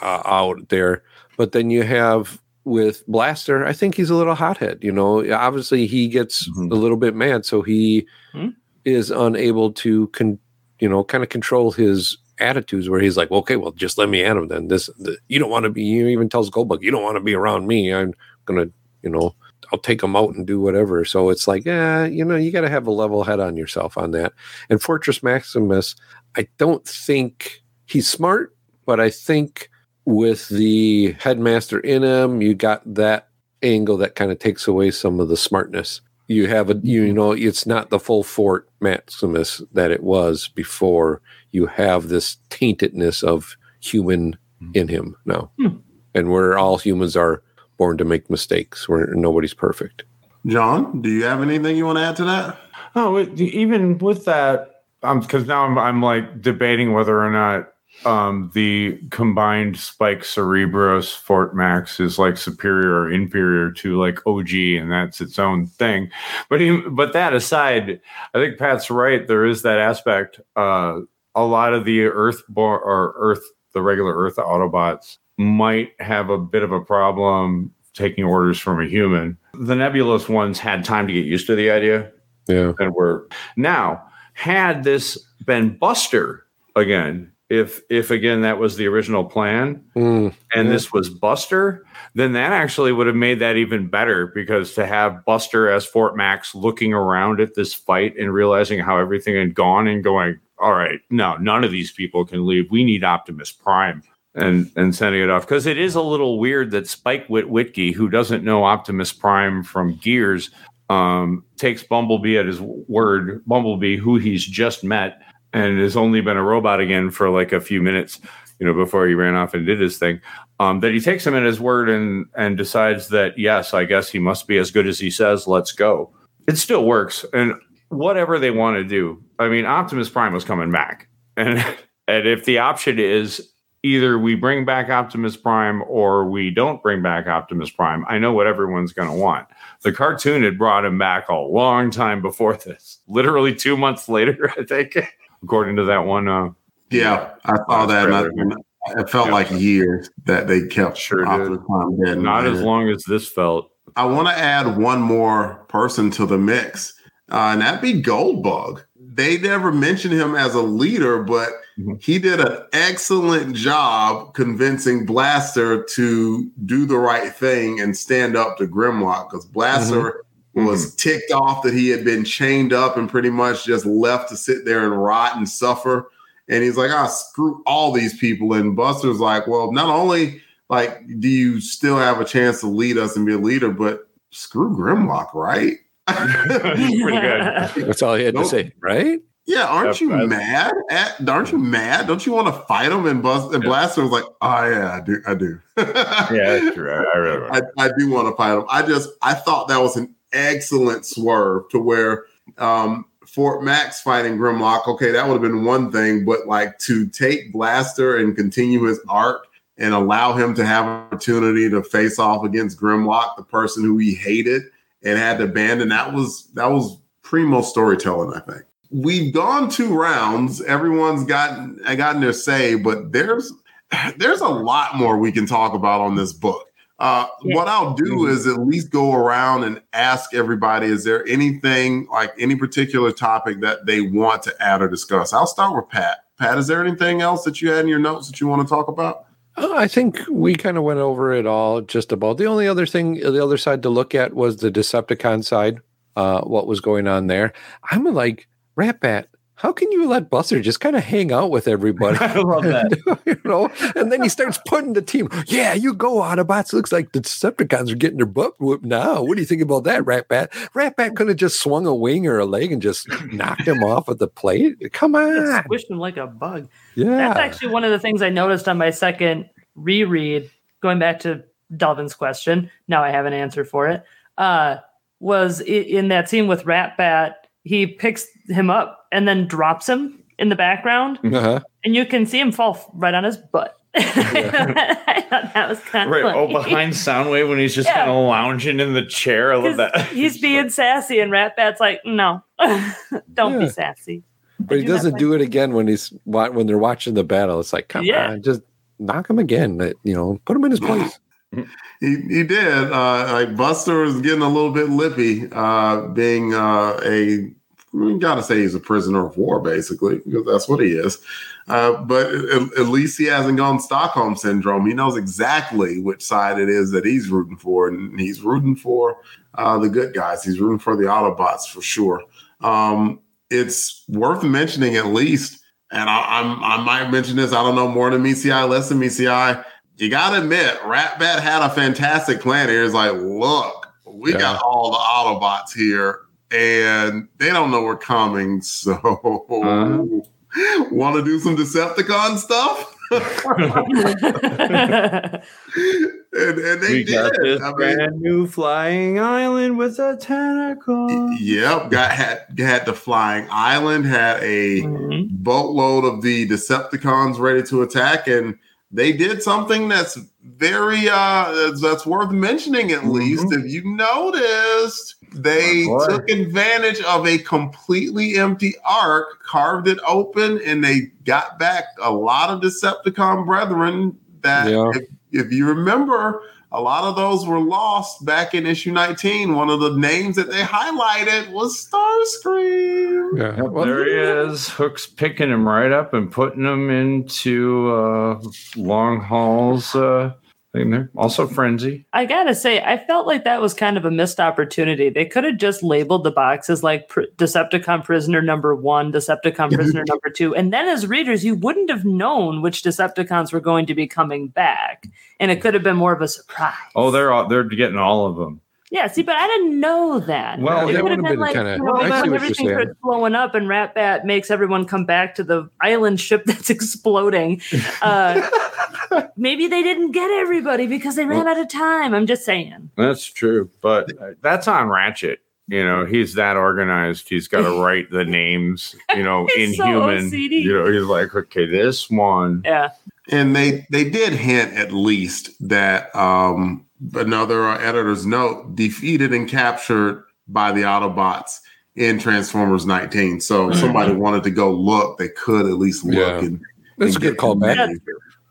uh, out there. But then you have with Blaster, I think he's a little hothead, you know, obviously he gets mm-hmm. a little bit mad. So he mm-hmm. is unable to, con- you know, kind of control his attitudes where he's like, well, okay, well, just let me at him then. This, the, you don't want to be, you even tells Goldbug, you don't want to be around me. I'm going to, you know, I'll take him out and do whatever. So it's like, yeah, you know, you got to have a level head on yourself on that. And Fortress Maximus, I don't think he's smart, but I think with the headmaster in him, you got that angle that kind of takes away some of the smartness. You have a, you know, it's not the full Fort Maximus that it was before. You have this taintedness of human in him now. Hmm. And where all humans are born to make mistakes, where nobody's perfect. John, do you have anything you want to add to that? Oh, it, even with that, because um, now I'm, I'm like debating whether or not um, the combined Spike Cerebros Fort Max is like superior or inferior to like O G, and that's its own thing. But even, but that aside, I think Pat's right. There is that aspect. Uh, a lot of the Earth bar, or Earth, the regular Earth Autobots might have a bit of a problem taking orders from a human. The Nebulous ones had time to get used to the idea. Yeah. And were now, had this been Buster again, if if again that was the original plan, mm, and yeah. this was Buster, then that actually would have made that even better, because to have Buster as Fort Max looking around at this fight and realizing how everything had gone and going, all right, no, none of these people can leave. We need Optimus Prime, and and sending it off. Because it is a little weird that Spike Witwicky, who doesn't know Optimus Prime from Gears, um, takes Bumblebee at his word, Bumblebee, who he's just met, and has only been a robot again for like a few minutes, you know, before he ran off and did his thing, um, that he takes him at his word and and decides that, yes, I guess he must be as good as he says, let's go. It still works. And whatever they want to do. I mean, Optimus Prime was coming back. And, and if the option is either we bring back Optimus Prime or we don't bring back Optimus Prime, I know what everyone's going to want. The cartoon had brought him back a long time before this. Literally two months later, I think, according to that one. Uh, yeah, I saw that. I, I, it felt yeah. like years that they kept sure Optimus Prime dead. Not as long as this felt. I want to add one more person to the mix. Uh, and that'd be Goldbug. They never mentioned him as a leader, but he did an excellent job convincing Blaster to do the right thing and stand up to Grimlock, because Blaster mm-hmm. was mm-hmm. ticked off that he had been chained up and pretty much just left to sit there and rot and suffer. And he's like, I screw all these people. And Buster's like, well, not only like do you still have a chance to lead us and be a leader, but screw Grimlock, right? Pretty good. That's all he had Don't, to say, right? Yeah, aren't you mad? At, aren't you mad? Don't you want to fight him? And, Bust, and yeah. Blaster was like, oh, yeah, I do. I do. yeah, that's true. I, I, I, I do want to fight him. I just, I thought that was an excellent swerve to where um, Fort Max fighting Grimlock, okay, that would have been one thing, but like to take Blaster and continue his arc and allow him to have an opportunity to face off against Grimlock, the person who he hated and had to abandon, that was, that was primo storytelling, I think. We've gone two rounds. Everyone's gotten gotten their say, but there's there's a lot more we can talk about on this book. Uh, yeah. What I'll do mm-hmm. is at least go around and ask everybody, is there anything, like any particular topic that they want to add or discuss? I'll start with Pat. Pat, is there anything else that you had in your notes that you want to talk about? Uh, I think we kind of went over it all just about. The only other thing, the other side to look at was the Decepticon side, uh, what was going on there. I'm like, Ratbat, how can you let Buster just kind of hang out with everybody? I love that. You know, and then he starts putting the team. Yeah, you go, Autobots. Looks like the Decepticons are getting their butt whooped now. What do you think about that, Ratbat? Ratbat could have just swung a wing or a leg and just knocked him off at the plate. Come on. Squished him like a bug. Yeah. That's actually one of the things I noticed on my second reread, going back to Delvin's question. Now I have an answer for it. Uh, was in that scene with Ratbat, he picks him up and then drops him in the background, uh-huh. and you can see him fall right on his butt. Yeah. I thought that was kind of right. Funny. Oh, behind Soundwave when he's just yeah. kind of lounging in the chair. I love that. He's being sassy, and Ratbat's like, "No, don't yeah. be sassy." But I he do doesn't do it again when he's when they're watching the battle. It's like, come yeah. on, just knock him again. You know, put him in his place. He he did. Uh, like Buster was getting a little bit lippy, uh, being uh, a we gotta say he's a prisoner of war, basically, because that's what he is. Uh, but at, at least he hasn't gone Stockholm syndrome. He knows exactly which side it is that he's rooting for, and he's rooting for uh, the good guys. He's rooting for the Autobots for sure. Um, it's worth mentioning at least, and I, I'm I might mention this. I don't know more than M C I, less than M C I. You got to admit, Ratbat had a fantastic plan here. It's like, look, we yeah. got all the Autobots here, and they don't know we're coming, so uh-huh. want to do some Decepticon stuff? and, and they we did. Got this I brand mean, new flying island with a tentacle. Yep, got had, had the flying island, had a mm-hmm. boatload of the Decepticons ready to attack, and they did something that's very uh, that's worth mentioning at mm-hmm. least. If you noticed, they oh, took advantage of a completely empty arc, carved it open, and they got back a lot of Decepticon brethren that, yeah. if, if you remember, a lot of those were lost back in issue nineteen. One of the names that they highlighted was Starscream. Yeah. Well, there he is. Hook's picking him right up and putting him into uh, Long Haul's uh, thing there. Also Frenzy. I got to say, I felt like that was kind of a missed opportunity. They could have just labeled the boxes like pr- Decepticon prisoner number one, Decepticon prisoner number two. And then as readers, you wouldn't have known which Decepticons were going to be coming back. And it could have been more of a surprise. Oh, they're all, they're getting all of them. Yeah, see, but I didn't know that. Well, it would have been, been like, kind of, you know, well, everything starts blowing up, and Ratbat makes everyone come back to the island ship that's exploding. Uh, maybe they didn't get everybody because they ran well, out of time. I'm just saying. That's true, but that's on Ratchet. You know, he's that organized. He's got to write the names. You know, in human. So you know, he's like, okay, this one. Yeah. And they, they did hint at least that um, another uh, editor's note, defeated and captured by the Autobots in Transformers nineteen. So mm-hmm. somebody wanted to go look, they could at least look. Yeah. And, That's and a good callback. Yeah.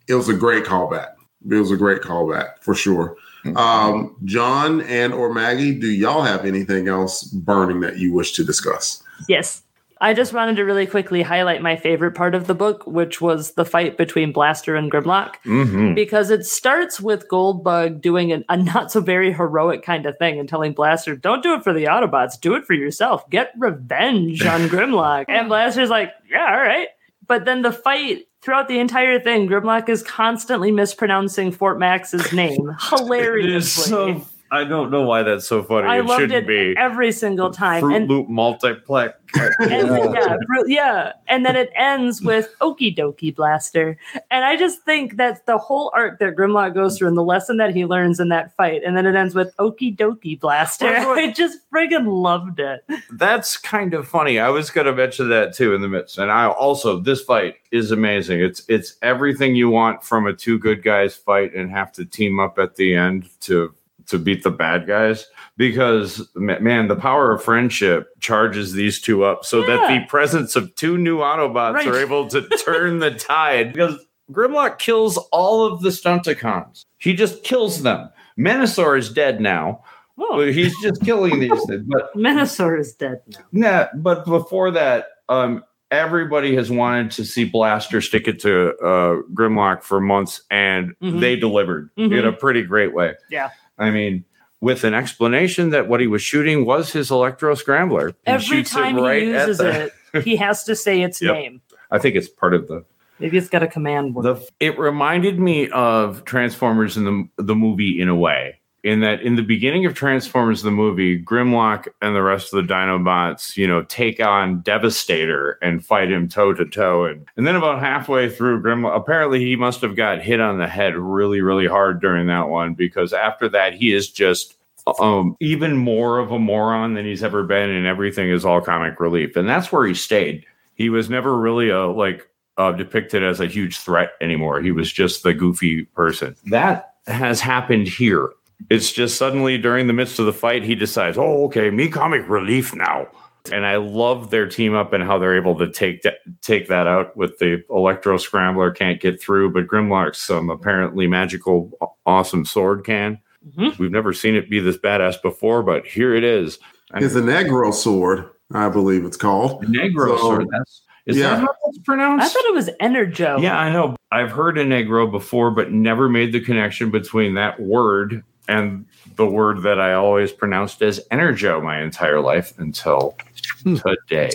It was a great callback. It was a great callback for sure. Mm-hmm. Um, John and or Maggie, do y'all have anything else burning that you wish to discuss? Yes. I just wanted to really quickly highlight my favorite part of the book, which was the fight between Blaster and Grimlock, mm-hmm. because it starts with Goldbug doing an, a not so very heroic kind of thing and telling Blaster, don't do it for the Autobots, do it for yourself. Get revenge on Grimlock. And Blaster's like, yeah, all right. But then the fight throughout the entire thing, Grimlock is constantly mispronouncing Fort Max's name. Hilariously. It is so- I don't know why that's so funny. I it loved shouldn't it be every single time. Fruit and, Loop multiplex. And then, yeah, yeah, and then it ends with "Okie dokie, Blaster." And I just think that's the whole arc that Grimlock goes through and the lesson that he learns in that fight. And then it ends with "Okie dokie, Blaster." I just friggin' loved it. That's kind of funny. I was gonna mention that too in the midst. And I also this fight is amazing. It's it's everything you want from a two good guys fight and have to team up at the end to. to beat the bad guys, because man, the power of friendship charges these two up so yeah. that the presence of two new Autobots right. are able to turn the tide, because Grimlock kills all of the Stunticons. He just kills them. Menasor is dead now. Whoa. He's just killing these things. But Menasor is dead now. Nah, but before that, um, everybody has wanted to see Blaster stick it to uh, Grimlock for months, and mm-hmm. they delivered mm-hmm. in a pretty great way. Yeah. I mean, with an explanation that what he was shooting was his Electro Scrambler. Every time he right uses the... it, he has to say its yep. name. I think it's part of the... Maybe it's got a command word. The, it reminded me of Transformers in the, the movie in a way, in that in the beginning of Transformers the movie, Grimlock and the rest of the Dinobots, you know, take on Devastator and fight him toe-to-toe. And, and then about halfway through, Grimlock, apparently he must have got hit on the head really, really hard during that one, because after that, he is just um, even more of a moron than he's ever been, and everything is all comic relief. And that's where he stayed. He was never really a, like uh, depicted as a huge threat anymore. He was just the goofy person. That has happened here. It's just suddenly during the midst of the fight, he decides, oh, okay, me comic relief now. And I love their team up and how they're able to take that, take that out with the Electro Scrambler can't get through, but Grimlock's some apparently magical, awesome sword can. Mm-hmm. We've never seen it be this badass before, but here it is. And it's an Negro sword, I believe it's called. Negro so, sword, that's... Is yeah. that how it's pronounced? I thought it was Enerjo. Yeah, I know. I've heard Negro before, but never made the connection between that word and the word that I always pronounced as Enerjo my entire life until today.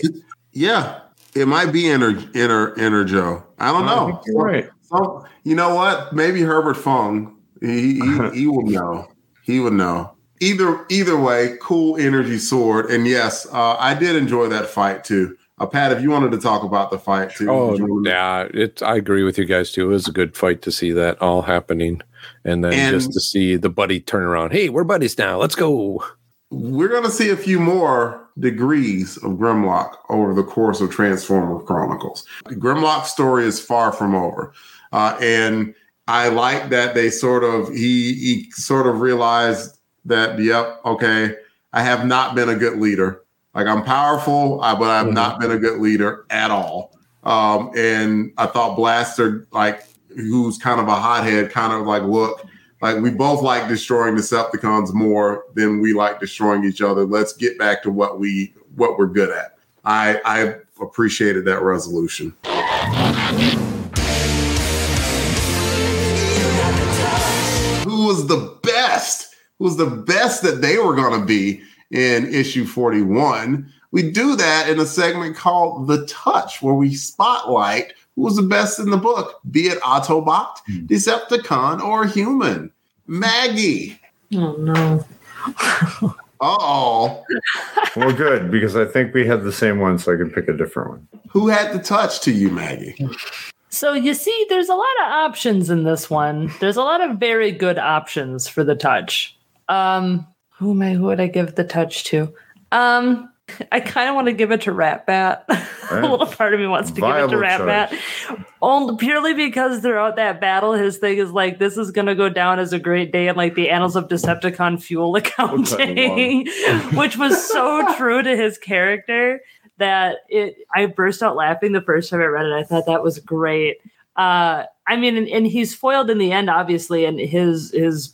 Yeah, it might be Ener, Ener, Enerjo. I don't I know. Right. So, you know what? Maybe Herbert Fung. He, he, he will know. He would know. Either either way, cool energy sword. And yes, uh, I did enjoy that fight too. Uh, Pat, if you wanted to talk about the fight too. Oh, yeah, it, I agree with you guys too. It was a good fight to see that all happening. And then and just to see the buddy turn around. Hey, we're buddies now. Let's go. We're going to see a few more degrees of Grimlock over the course of Transformers Chronicles. Grimlock's story is far from over. Uh, and I like that they sort of, he, he sort of realized that, yep, okay, I have not been a good leader. Like, I'm powerful, I, but I've mm-hmm. not been a good leader at all. Um, and I thought Blaster, like, who's kind of a hothead, kind of like, look, like we both like destroying Decepticons more than we like destroying each other. Let's get back to what we what we're good at. I I appreciated that resolution. Who was the best? Who was the best that they were gonna be in issue forty-one? We do that in a segment called The Touch, where we spotlight who was the best in the book, be it Autobot, Decepticon, or human. Maggie. Oh, no. Uh-oh. Well, good, because I think we had the same one, so I can pick a different one. Who had the touch to you, Maggie? So you see, there's a lot of options in this one. There's a lot of very good options for the touch. Um, who am I, who would I give the touch to? Um... I kind of want to give it to Ratbat. A little part of me wants to give it to Ratbat. Only purely because throughout that battle, his thing is like, this is going to go down as a great day in like the annals of Decepticon fuel accounting, which was so true to his character that it. I burst out laughing the first time I read it. I thought that was great. Uh, I mean, and, and he's foiled in the end, obviously, and his his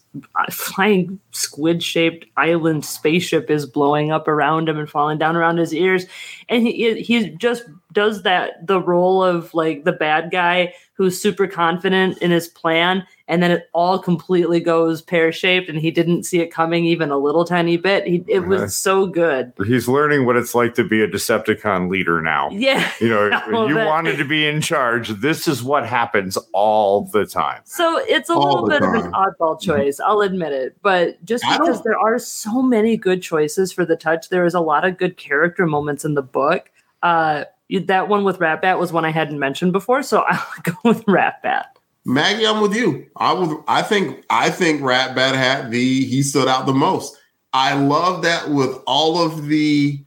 flying squid-shaped island spaceship is blowing up around him and falling down around his ears, and he he just does that the role of like the bad guy who's super confident in his plan, and then it all completely goes pear-shaped, and he didn't see it coming even a little tiny bit. He, it was uh, so good. He's learning what it's like to be a Decepticon leader now. Yeah, you know, no, you but... wanted to be in charge. This is what happens all the time. So it's a all little bit time. of an oddball choice. I'll admit it, but just because there are so many good choices for the touch, there is a lot of good character moments in the book. Uh, that one with Ratbat was one I hadn't mentioned before, so I'll go with Ratbat. Maggie, I'm with you. I would. I think. I think Ratbat had the he stood out the most. I love that with all of the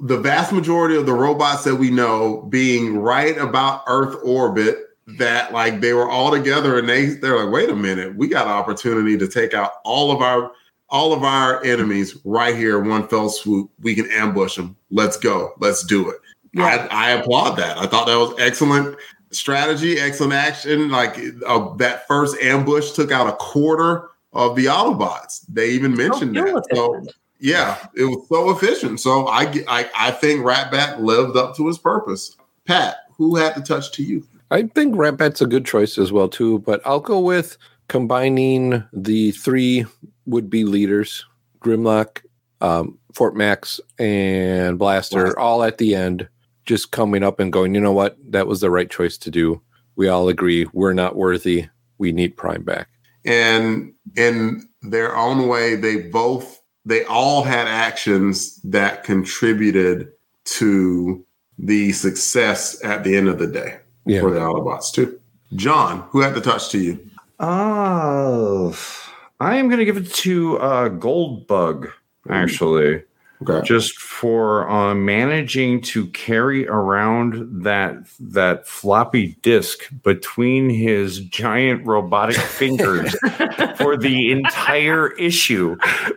the vast majority of the robots that we know being right about Earth orbit, that like they were all together and they they're like, wait a minute, we got an opportunity to take out all of our all of our enemies right here, one fell swoop. We can ambush them. Let's go. Let's do it. Yeah. I, I applaud that. I thought that was excellent strategy, excellent action. Like uh, that first ambush took out a quarter of the Autobots. They even mentioned oh, that. So yeah, it was so efficient. So I I, I think Ratbat lived up to his purpose. Pat, who had the touch to you? I think Ratbat's a good choice as well, too, but I'll go with combining the three would-be leaders, Grimlock, um, Fort Max, and Blaster, Blaster, all at the end, just coming up and going, you know what, that was the right choice to do. We all agree we're not worthy. We need Prime back. And in their own way, they both, they all had actions that contributed to the success at the end of the day. Yeah. For the Autobots too. John, who had the touch to you? Oh, I am going to give it to uh, Goldbug, actually. Okay. Just for uh, managing to carry around that that floppy disk between his giant robotic fingers for the entire issue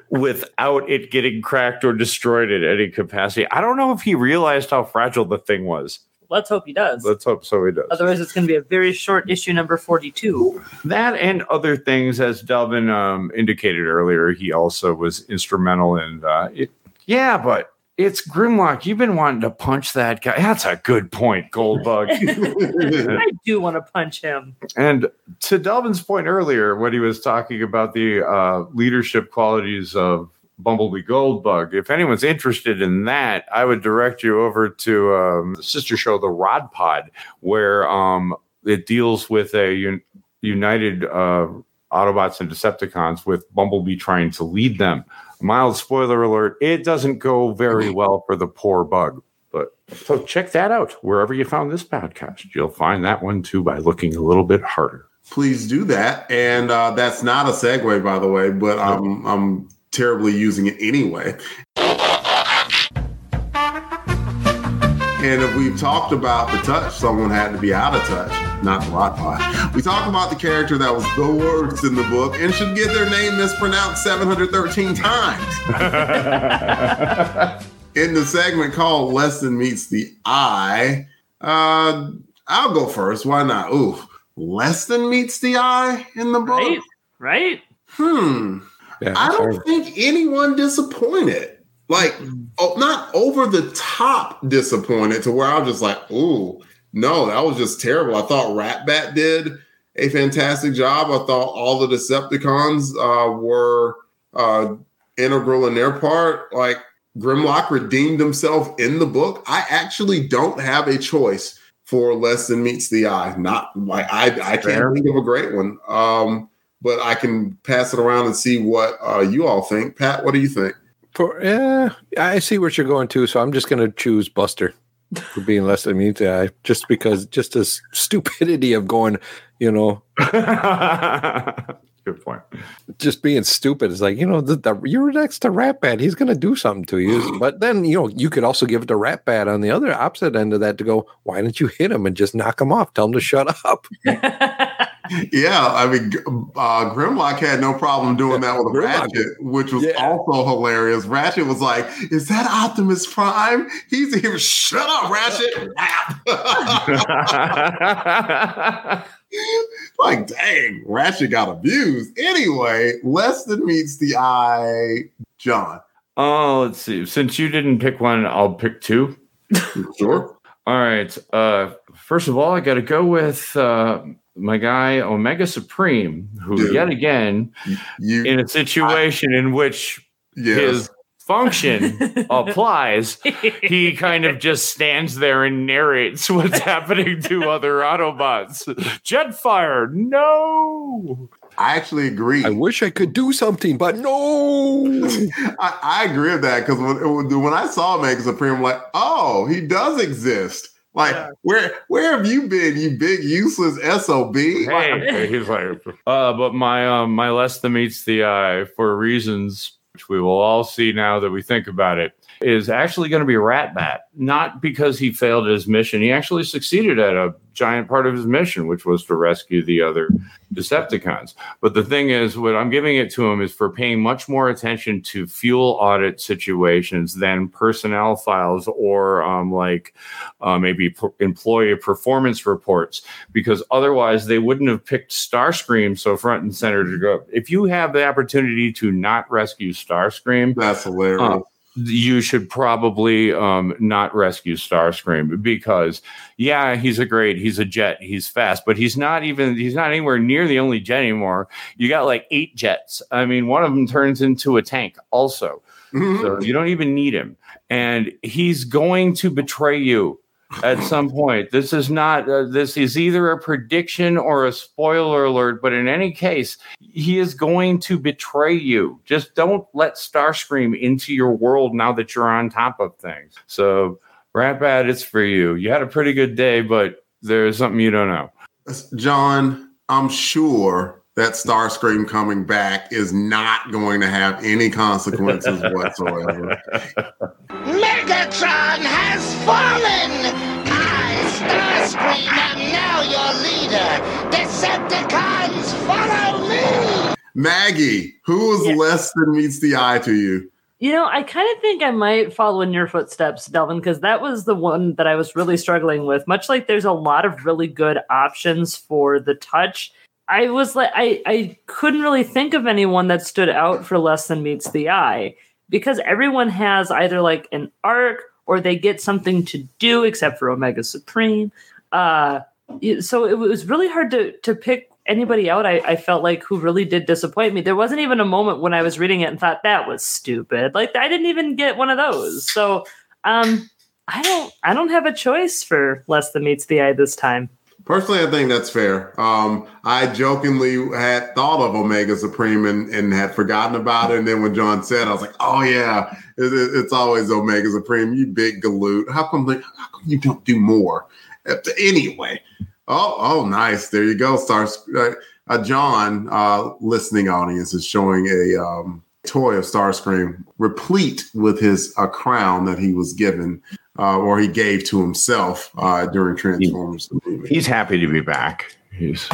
without it getting cracked or destroyed at any capacity. I don't know if he realized how fragile the thing was. Let's hope he does. Let's hope so he does. Otherwise, it's going to be a very short issue, number forty-two. That and other things, as Delvin um, indicated earlier, he also was instrumental in. Uh, it, yeah, but it's Grimlock. You've been wanting to punch that guy. That's a good point, Goldbug. I do want to punch him. And to Delvin's point earlier, when he was talking about the uh, leadership qualities of Bumblebee Goldbug. If anyone's interested in that, I would direct you over to um, the sister show, The Rod Pod, where um, it deals with a un- united uh, Autobots and Decepticons with Bumblebee trying to lead them. Mild spoiler alert, it doesn't go very well for the poor bug. But so check that out. Wherever you found this podcast, you'll find that one too by looking a little bit harder. Please do that. And uh, that's not a segue, by the way, but I'm... I'm terribly using it anyway. And if we've talked about the touch, someone had to be out of touch, not the Rod Pod. We talked about the character that was the worst in the book and should get their name mispronounced seven hundred thirteen times. In the segment called Less Than Meets the Eye, uh, I'll go first. Why not? Ooh, Less Than Meets the Eye in the book? Right, right. Hmm. Yeah, I don't hard. think anyone disappointed, like oh, not over the top disappointed to where I was just like, ooh, no, that was just terrible. I thought Ratbat did a fantastic job. I thought all the Decepticons uh, were uh, integral in their part. Like Grimlock redeemed himself in the book. I actually don't have a choice for Less Than Meets the Eye. Not like I, I can't Fair. think of a great one. Um, But I can pass it around and see what uh, you all think. Pat, what do you think? For, uh, I see what you're going to, so I'm just going to choose Buster for being less than me. Uh, just because, just the stupidity of going, you know. Good point. Just being stupid is like, you know, the, the, you're next to Ratbat. He's going to do something to you. But then, you know, you could also give it to Ratbat on the other opposite end of that to go, why didn't you hit him and just knock him off? Tell him to shut up. Yeah, I mean, uh, Grimlock had no problem doing that with Grimlock. Ratchet, which was yeah. also hilarious. Ratchet was like, "Is that Optimus Prime?" He's here. Shut up, Ratchet. Like, dang, Ratchet got abused. Anyway, less than meets the eye, John. Oh, let's see. Since you didn't pick one, I'll pick two. Sure. All right. Uh, first of all, I got to go with uh, my guy Omega Supreme, who Dude, yet again, you, in a situation I, in which yes. his function applies, he kind of just stands there and narrates what's happening to other Autobots. Jetfire, no. I actually agree. I wish I could do something, but no. I, I agree with that because when, when I saw Omega Supreme, I'm like, oh, he does exist. Like, yeah. where where have you been, you big useless S O B? Hey, he's like, uh, but my um, my less than meets the eye, for reasons which we will all see now that we think about it, is actually going to be Ratbat. Not because he failed his mission. He actually succeeded at a giant part of his mission, which was to rescue the other Decepticons. But the thing is, what I'm giving it to him is for paying much more attention to fuel audit situations than personnel files or um, like uh, maybe p- employee performance reports, because otherwise they wouldn't have picked Starscream so front and center to go. If you have the opportunity to not rescue Starscream, that's hilarious. Uh, You should probably um, not rescue Starscream because, yeah, he's a great, he's a jet, he's fast, but he's not even, he's not anywhere near the only jet anymore. You got like eight jets. I mean, one of them turns into a tank also. Mm-hmm. So you don't even need him. And he's going to betray you at some point. This is not, uh, this is either a prediction or a spoiler alert, but in any case, he is going to betray you. Just don't let Starscream into your world now that you're on top of things. So, Ratbat, it's for you. You had a pretty good day, but there's something you don't know. John, I'm sure that Starscream coming back is not going to have any consequences whatsoever. Megatron has fallen! I, Starscream, am now your leader! Decepticons, follow me! Maggie, who is yeah. less than meets the eye to you? You know, I kind of think I might follow in your footsteps, Delvin, because that was the one that I was really struggling with. Much like there's a lot of really good options for the touch, I was like, I, I couldn't really think of anyone that stood out for less than meets the eye because everyone has either like an arc or they get something to do, except for Omega Supreme. Uh, so it was really hard to, to pick anybody out. I, I felt like who really did disappoint me. There wasn't even a moment when I was reading it and thought that was stupid. Like I didn't even get one of those. So um, I don't, I don't have a choice for less than meets the eye this time. Personally, I think that's fair. Um, I jokingly had thought of Omega Supreme and, and had forgotten about it. And then when John said, I was like, oh, yeah, it, it, it's always Omega Supreme. You big galoot. How come, they, how come you don't do more? Anyway. Oh, oh, nice. There you go. Stars, uh, uh, John, uh, listening audience, is showing a um, toy of Starscream replete with his a crown that he was given. Uh, or he gave to himself uh, during Transformers. He, the movie. He's happy to be back. He's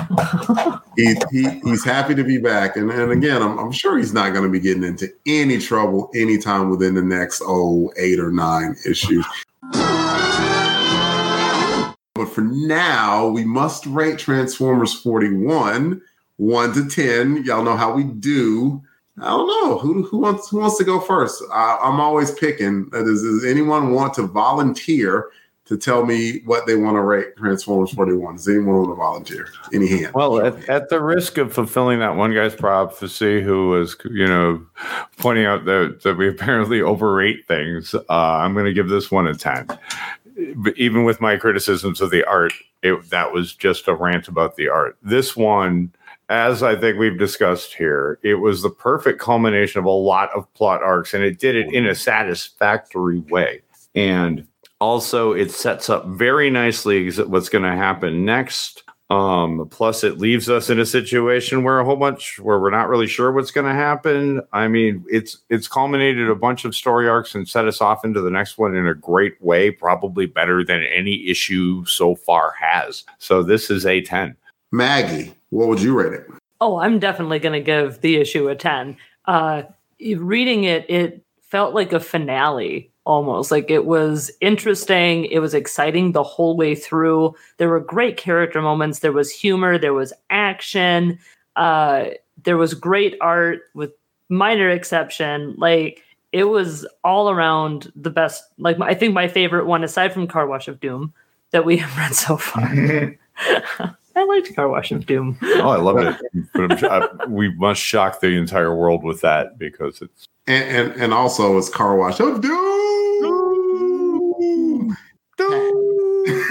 he, he, he's happy to be back, and and again, I'm, I'm sure he's not going to be getting into any trouble anytime within the next oh eight or nine issues. But for now, we must rate Transformers forty-one one to ten. Y'all know how we do. I don't know who who wants who wants to go first. I, I'm always picking. Does, does anyone want to volunteer to tell me what they want to rate Transformers forty-one? Does anyone want to volunteer? Any hand? Well, at, at the risk of fulfilling that one guy's prophecy, who was you know pointing out that that we apparently overrate things, uh, I'm going to give this one a ten. But even with my criticisms of the art, it, that was just a rant about the art. This one. As I think we've discussed here, it was the perfect culmination of a lot of plot arcs, and it did it in a satisfactory way. And also, it sets up very nicely what's going to happen next. Um, plus, it leaves us in a situation where a whole bunch where we're not really sure what's going to happen. I mean, it's it's culminated a bunch of story arcs and set us off into the next one in a great way, probably better than any issue so far has. So this is a ten. Maggie, what would you rate it? Oh, I'm definitely going to give the issue a ten. Uh, reading it, it felt like a finale almost. Like it was interesting. It was exciting the whole way through. There were great character moments. There was humor. There was action. Uh, there was great art with minor exception. Like it was all around the best. Like I think my favorite one, aside from Car Wash of Doom, that we have read so far. I liked Car Wash of Doom. Oh, I loved it. But I, we must shock the entire world with that because it's... And and, and also it's Car Wash of Doom! Doom!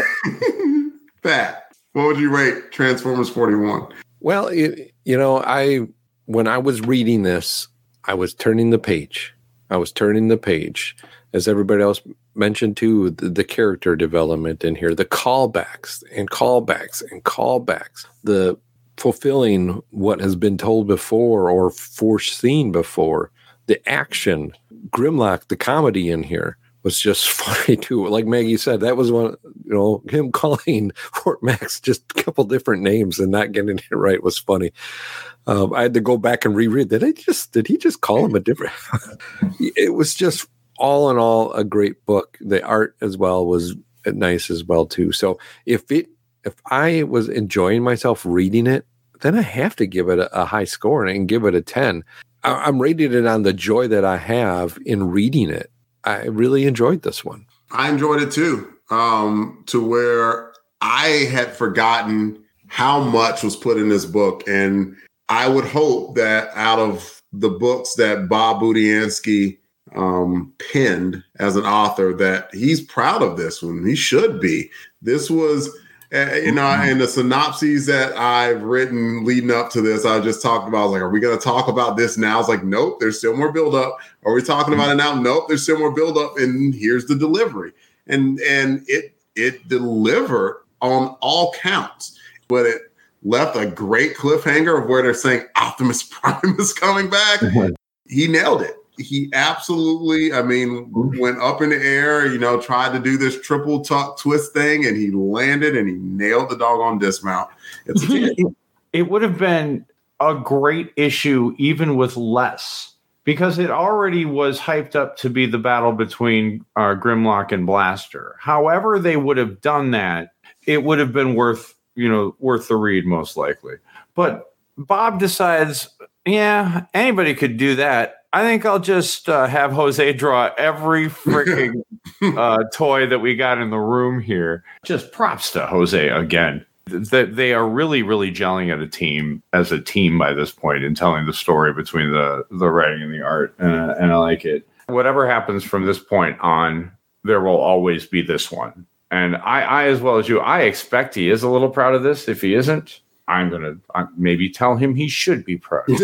Pat, what would you rate Transformers forty-one? Well, it, you know, I when I was reading this, I was turning the page. I was turning the page. As everybody else mentioned too, the, the character development in here, the callbacks and callbacks and callbacks, the fulfilling what has been told before or foreseen before, the action, Grimlock, the comedy in here was just funny too. Like Maggie said, that was one, you know, him calling Fort Max just a couple different names and not getting it right was funny. Um, I had to go back and reread. Did I just, did he just call him a different? It was just all in all, a great book. The art as well was nice as well too. So if it, if I was enjoying myself reading it, then I have to give it a, a high score and give it a ten. I, I'm rating it on the joy that I have in reading it. I really enjoyed this one. I enjoyed it too. Um, to where I had forgotten how much was put in this book, and I would hope that out of the books that Bob Budiansky um penned as an author, that he's proud of this one. He should be. This was uh, you know, and the synopses that I've written leading up to this, I just talked about, like, are we going to talk about this now? It's like, nope, there's still more build up. Are we talking about it now? Nope, there's still more build up, and here's the delivery. And and it it delivered on all counts, but it left a great cliffhanger of where they're saying Optimus Prime is coming back. Mm-hmm. He nailed it. He absolutely, I mean, went up in the air, you know, tried to do this triple tuck twist thing, and he landed and he nailed the doggone dismount. It's it, it would have been a great issue even with less, because it already was hyped up to be the battle between uh, Grimlock and Blaster. However they would have done that, it would have been worth, you know, worth the read most likely. But Bob decides, yeah, anybody could do that. I think I'll just uh, have Jose draw every freaking uh, toy that we got in the room here. Just props to Jose again. That they are really, really gelling at a team as a team by this point and telling the story between the, the writing and the art. Uh, and I like it. Whatever happens from this point on, there will always be this one. And I, I as well as you, I expect he is a little proud of this. If he isn't, I'm going to uh, maybe tell him he should be proud. He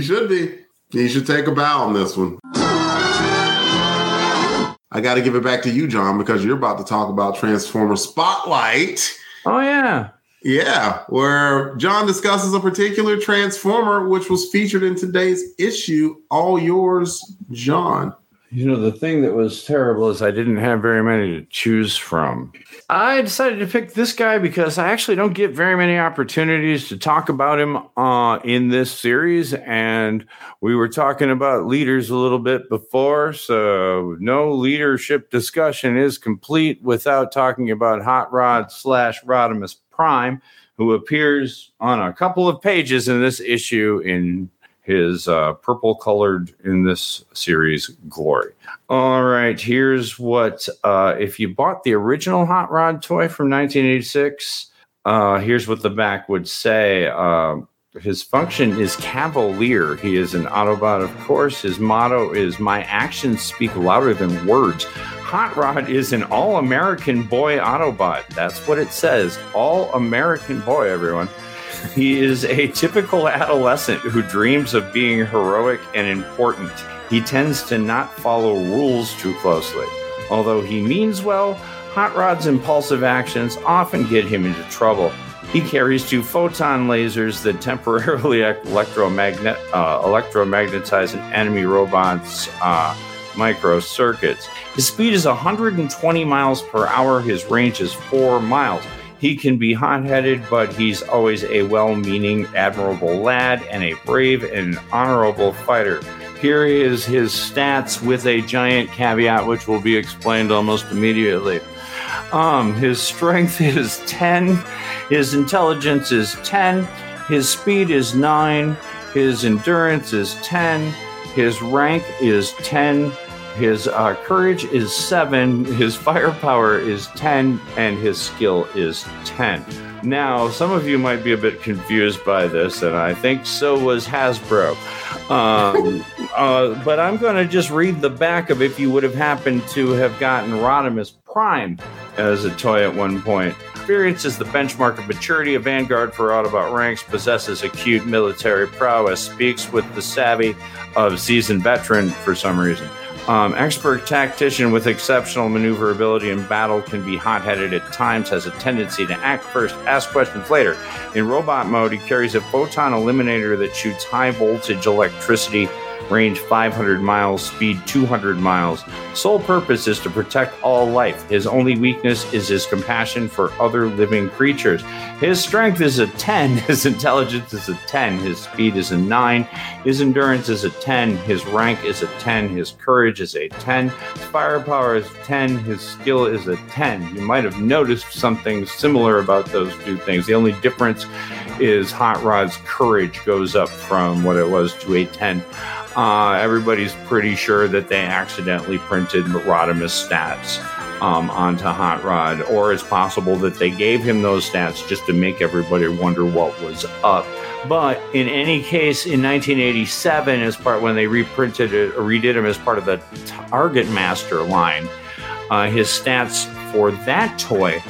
should be. You should take a bow on this one. I got to give it back to you, John, because you're about to talk about Transformer Spotlight. Oh, yeah. Yeah, where John discusses a particular Transformer, which was featured in today's issue. All yours, John. You know, the thing that was terrible is I didn't have very many to choose from. I decided to pick this guy because I actually don't get very many opportunities to talk about him uh, in this series. And we were talking about leaders a little bit before. So no leadership discussion is complete without talking about Hot Rod slash Rodimus Prime, who appears on a couple of pages in this issue in his uh, purple colored in this series glory. All right, here's what, uh, if you bought the original Hot Rod toy from nineteen eighty-six, uh, here's what the back would say. Uh, his function is cavalier. He is an Autobot, of course. His motto is, my actions speak louder than words. Hot Rod is an all-American boy Autobot. That's what it says. All-American boy, everyone. He is a typical adolescent who dreams of being heroic and important. He tends to not follow rules too closely. Although he means well, Hot Rod's impulsive actions often get him into trouble. He carries two photon lasers that temporarily electromagnet, uh, electromagnetize an enemy robot's uh, microcircuits. His speed is one hundred twenty miles per hour. His range is four miles. He can be hot-headed, but he's always a well-meaning, admirable lad and a brave and honorable fighter. Here is his stats with a giant caveat, which will be explained almost immediately. Um, his strength is ten, his intelligence is ten, his speed is nine, his endurance is ten, his rank is ten, his uh, courage is seven, his firepower is ten, and his skill is ten. Now, some of you might be a bit confused by this, and I think so was Hasbro. Um, uh, but I'm going to just read the back of if you would have happened to have gotten Rodimus Prime as a toy at one point. Experience is the benchmark of maturity. A vanguard for Autobot ranks, possesses acute military prowess, speaks with the savvy of seasoned veteran for some reason. Um, expert tactician with exceptional maneuverability in battle, can be hot-headed at times, has a tendency to act first, ask questions later. In robot mode, he carries a photon eliminator that shoots high-voltage electricity, range five hundred miles, speed two hundred miles. Sole purpose is to protect all life. His only weakness is his compassion for other living creatures. His strength is a ten, his intelligence is a ten, his speed is a nine, his endurance is a ten, his rank is a ten, his courage is a ten, his firepower is a ten, his skill is a ten. You might have noticed something similar about those two things. The only difference is Hot Rod's courage goes up from what it was to a ten. Uh, everybody's pretty sure that they accidentally printed Rodimus stats um, onto Hot Rod, or it's possible that they gave him those stats just to make everybody wonder what was up. But in any case, in nineteen eighty-seven, as part when they reprinted it or redid him as part of the Target Master line, uh, his stats for that toy,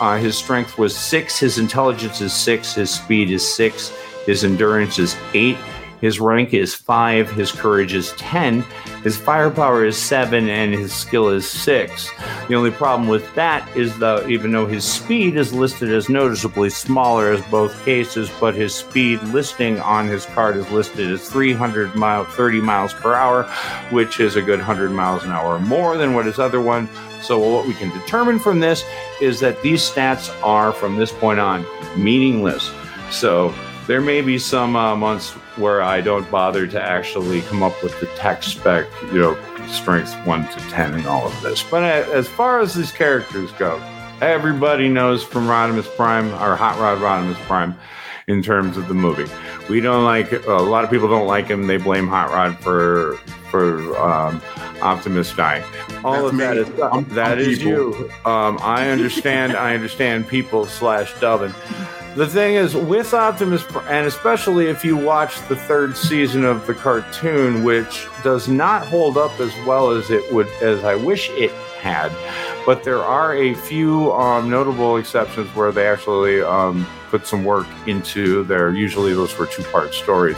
uh, his strength was six, his intelligence is six, his speed is six, his endurance is eight. His rank is five, his courage is ten, his firepower is seven, and his skill is six. The only problem with that is that even though his speed is listed as noticeably smaller as both cases, but his speed listing on his card is listed as three hundred miles, thirty miles per hour, which is a good one hundred miles an hour more than what his other one. So what we can determine from this is that these stats are, from this point on, meaningless. So there may be some uh, months where I don't bother to actually come up with the tech spec, you know, strength one to ten and all of this. But as far as these characters go, everybody knows from Rodimus Prime, or Hot Rod Rodimus Prime, in terms of the movie. We don't like, a lot of people don't like him. They blame Hot Rod for for um, Optimus dying. All That's of me. that is, um, that is people. you. Um, I understand, I understand people slash Delvin. The thing is, with Optimus, and especially if you watch the third season of the cartoon, which does not hold up as well as it would, as I wish it had, but there are a few um, notable exceptions where they actually um, put some work into their, usually those were two-part stories.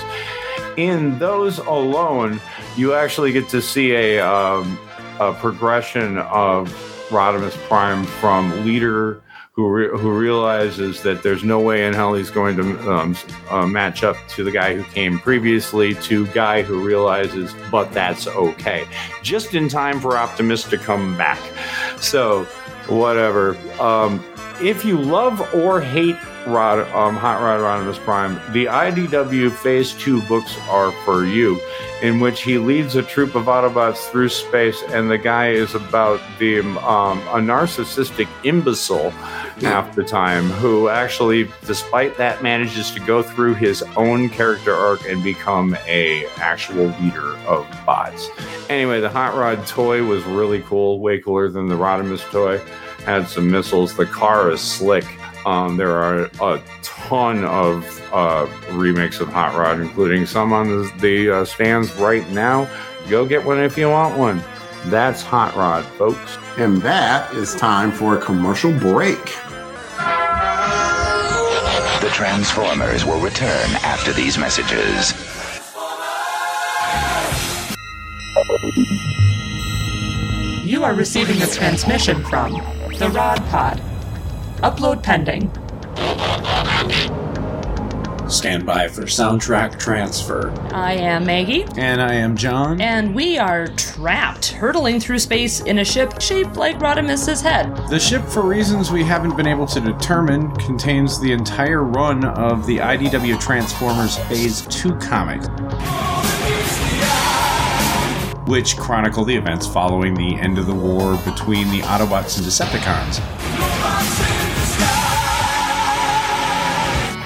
In those alone, you actually get to see a, um, a progression of Rodimus Prime from leader Who, re- who realizes that there's no way in hell he's going to um, uh, match up to the guy who came previously, to guy who realizes, but that's okay. Just in time for Optimus to come back. So, whatever. Um, if you love or hate Rod, um, Hot Rod Rodimus Prime, the I D W Phase two books are for you, in which he leads a troop of Autobots through space, and the guy is about the um, a narcissistic imbecile half the time, who actually, despite that, manages to go through his own character arc and become a actual leader of bots. Anyway, the Hot Rod toy was really cool, way cooler than the Rodimus toy. Had some missiles. The car is slick. Um, there are a ton of uh, remakes of Hot Rod, including some on the, the uh, stands right now. Go get one if you want one. That's Hot Rod, folks. And that is time for a commercial break. The Transformers will return after these messages. You are receiving a transmission from the Rod Pod. Upload pending. Stand by for soundtrack transfer. I am Maggie. And I am John. And we are trapped, hurtling through space in a ship shaped like Rodimus's head. The ship, for reasons we haven't been able to determine, contains the entire run of the I D W Transformers Phase two comic, which chronicle the events following the end of the war between the Autobots and Decepticons.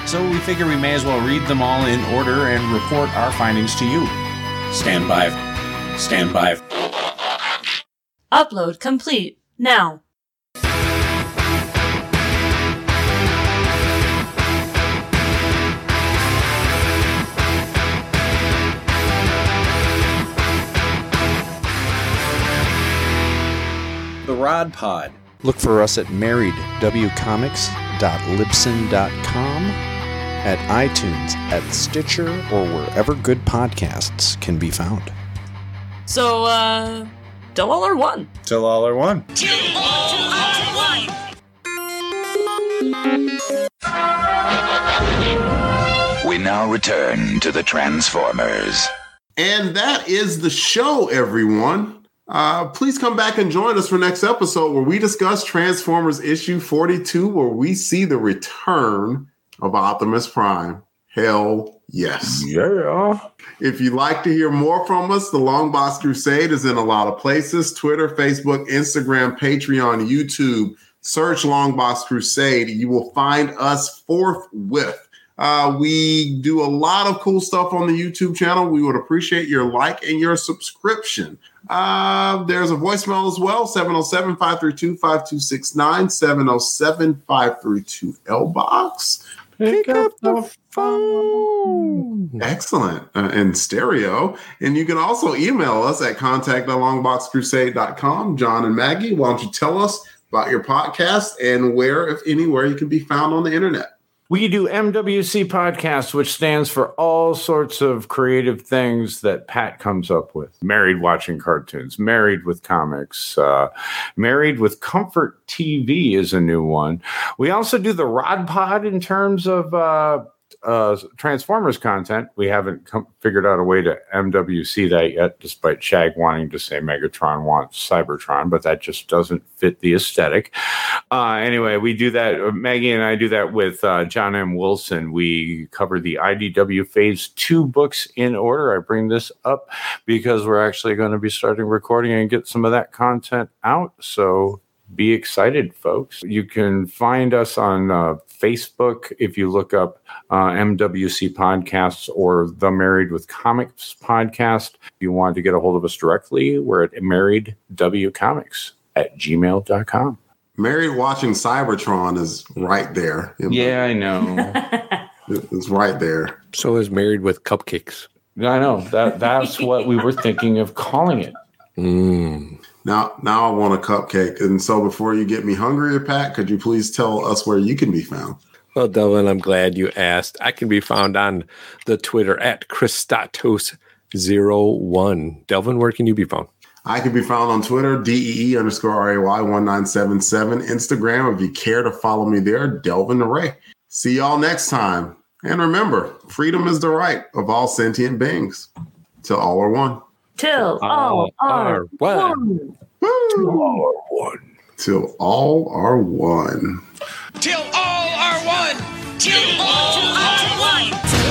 So we figure we may as well read them all in order and report our findings to you. Stand by. Stand by. Upload complete. Now. The Rod Pod. Look for us at married w comics dot libsyn dot com, at iTunes, at Stitcher, or wherever good podcasts can be found. So, uh, till all are one. Till all are one. Till all are one. We now return to the Transformers. And that is the show, everyone. Uh, please come back and join us for next episode where we discuss Transformers issue forty-two, where we see the return of Optimus Prime. Hell yes. Yeah. If you'd like to hear more from us, the Longbox Crusade is in a lot of places: Twitter, Facebook, Instagram, Patreon, YouTube. Search Longbox Crusade. You will find us forthwith. Uh, we do a lot of cool stuff on the YouTube channel. We would appreciate your like and your subscription. Uh, there's a voicemail as well, seven oh seven, five three two, five two six nine, seven oh seven, five three two, L box. Pick up the phone. Excellent. Uh, in stereo. And you can also email us at contact at longbox crusade dot com. John and Maggie, why don't you tell us about your podcast and where, if anywhere, you can be found on the internet? We do M W C Podcast, which stands for all sorts of creative things that Pat comes up with. Married Watching Cartoons, Married with Comics, uh, Married with Comfort T V is a new one. We also do the Rod Pod in terms of uh, uh, Transformers content. We haven't com- figured out a way to M W C that yet, despite Shag wanting to say Megatron wants Cybertron, but that just doesn't fit the aesthetic. Uh, anyway, we do that. Maggie and I do that with uh, John M. Wilson. We cover the I D W Phase two books in order. I bring this up because we're actually going to be starting recording and get some of that content out. So be excited, folks. You can find us on uh, Facebook if you look up uh, M W C Podcasts or the Married with Comics podcast. If you want to get a hold of us directly, we're at married w comics at gmail dot com. Married Watching Cybertron is right there. Yeah, I know. It's right there. So is Married with Cupcakes. I know. That That's what we were thinking of calling it. Mm. Now now I want a cupcake. And so before you get me hungrier, Pat, could you please tell us where you can be found? Well, Delvin, I'm glad you asked. I can be found on the Twitter at Christatos zero one. Delvin, where can you be found? I can be found on Twitter, D E E underscore R A Y one nine seven seven. Instagram, if you care to follow me there, Delvin the Ray. See y'all next time. And remember, freedom is the right of all sentient beings. Till all are one. Till all are one. Till all are one. Till all are one. Till all are one. Till all are one.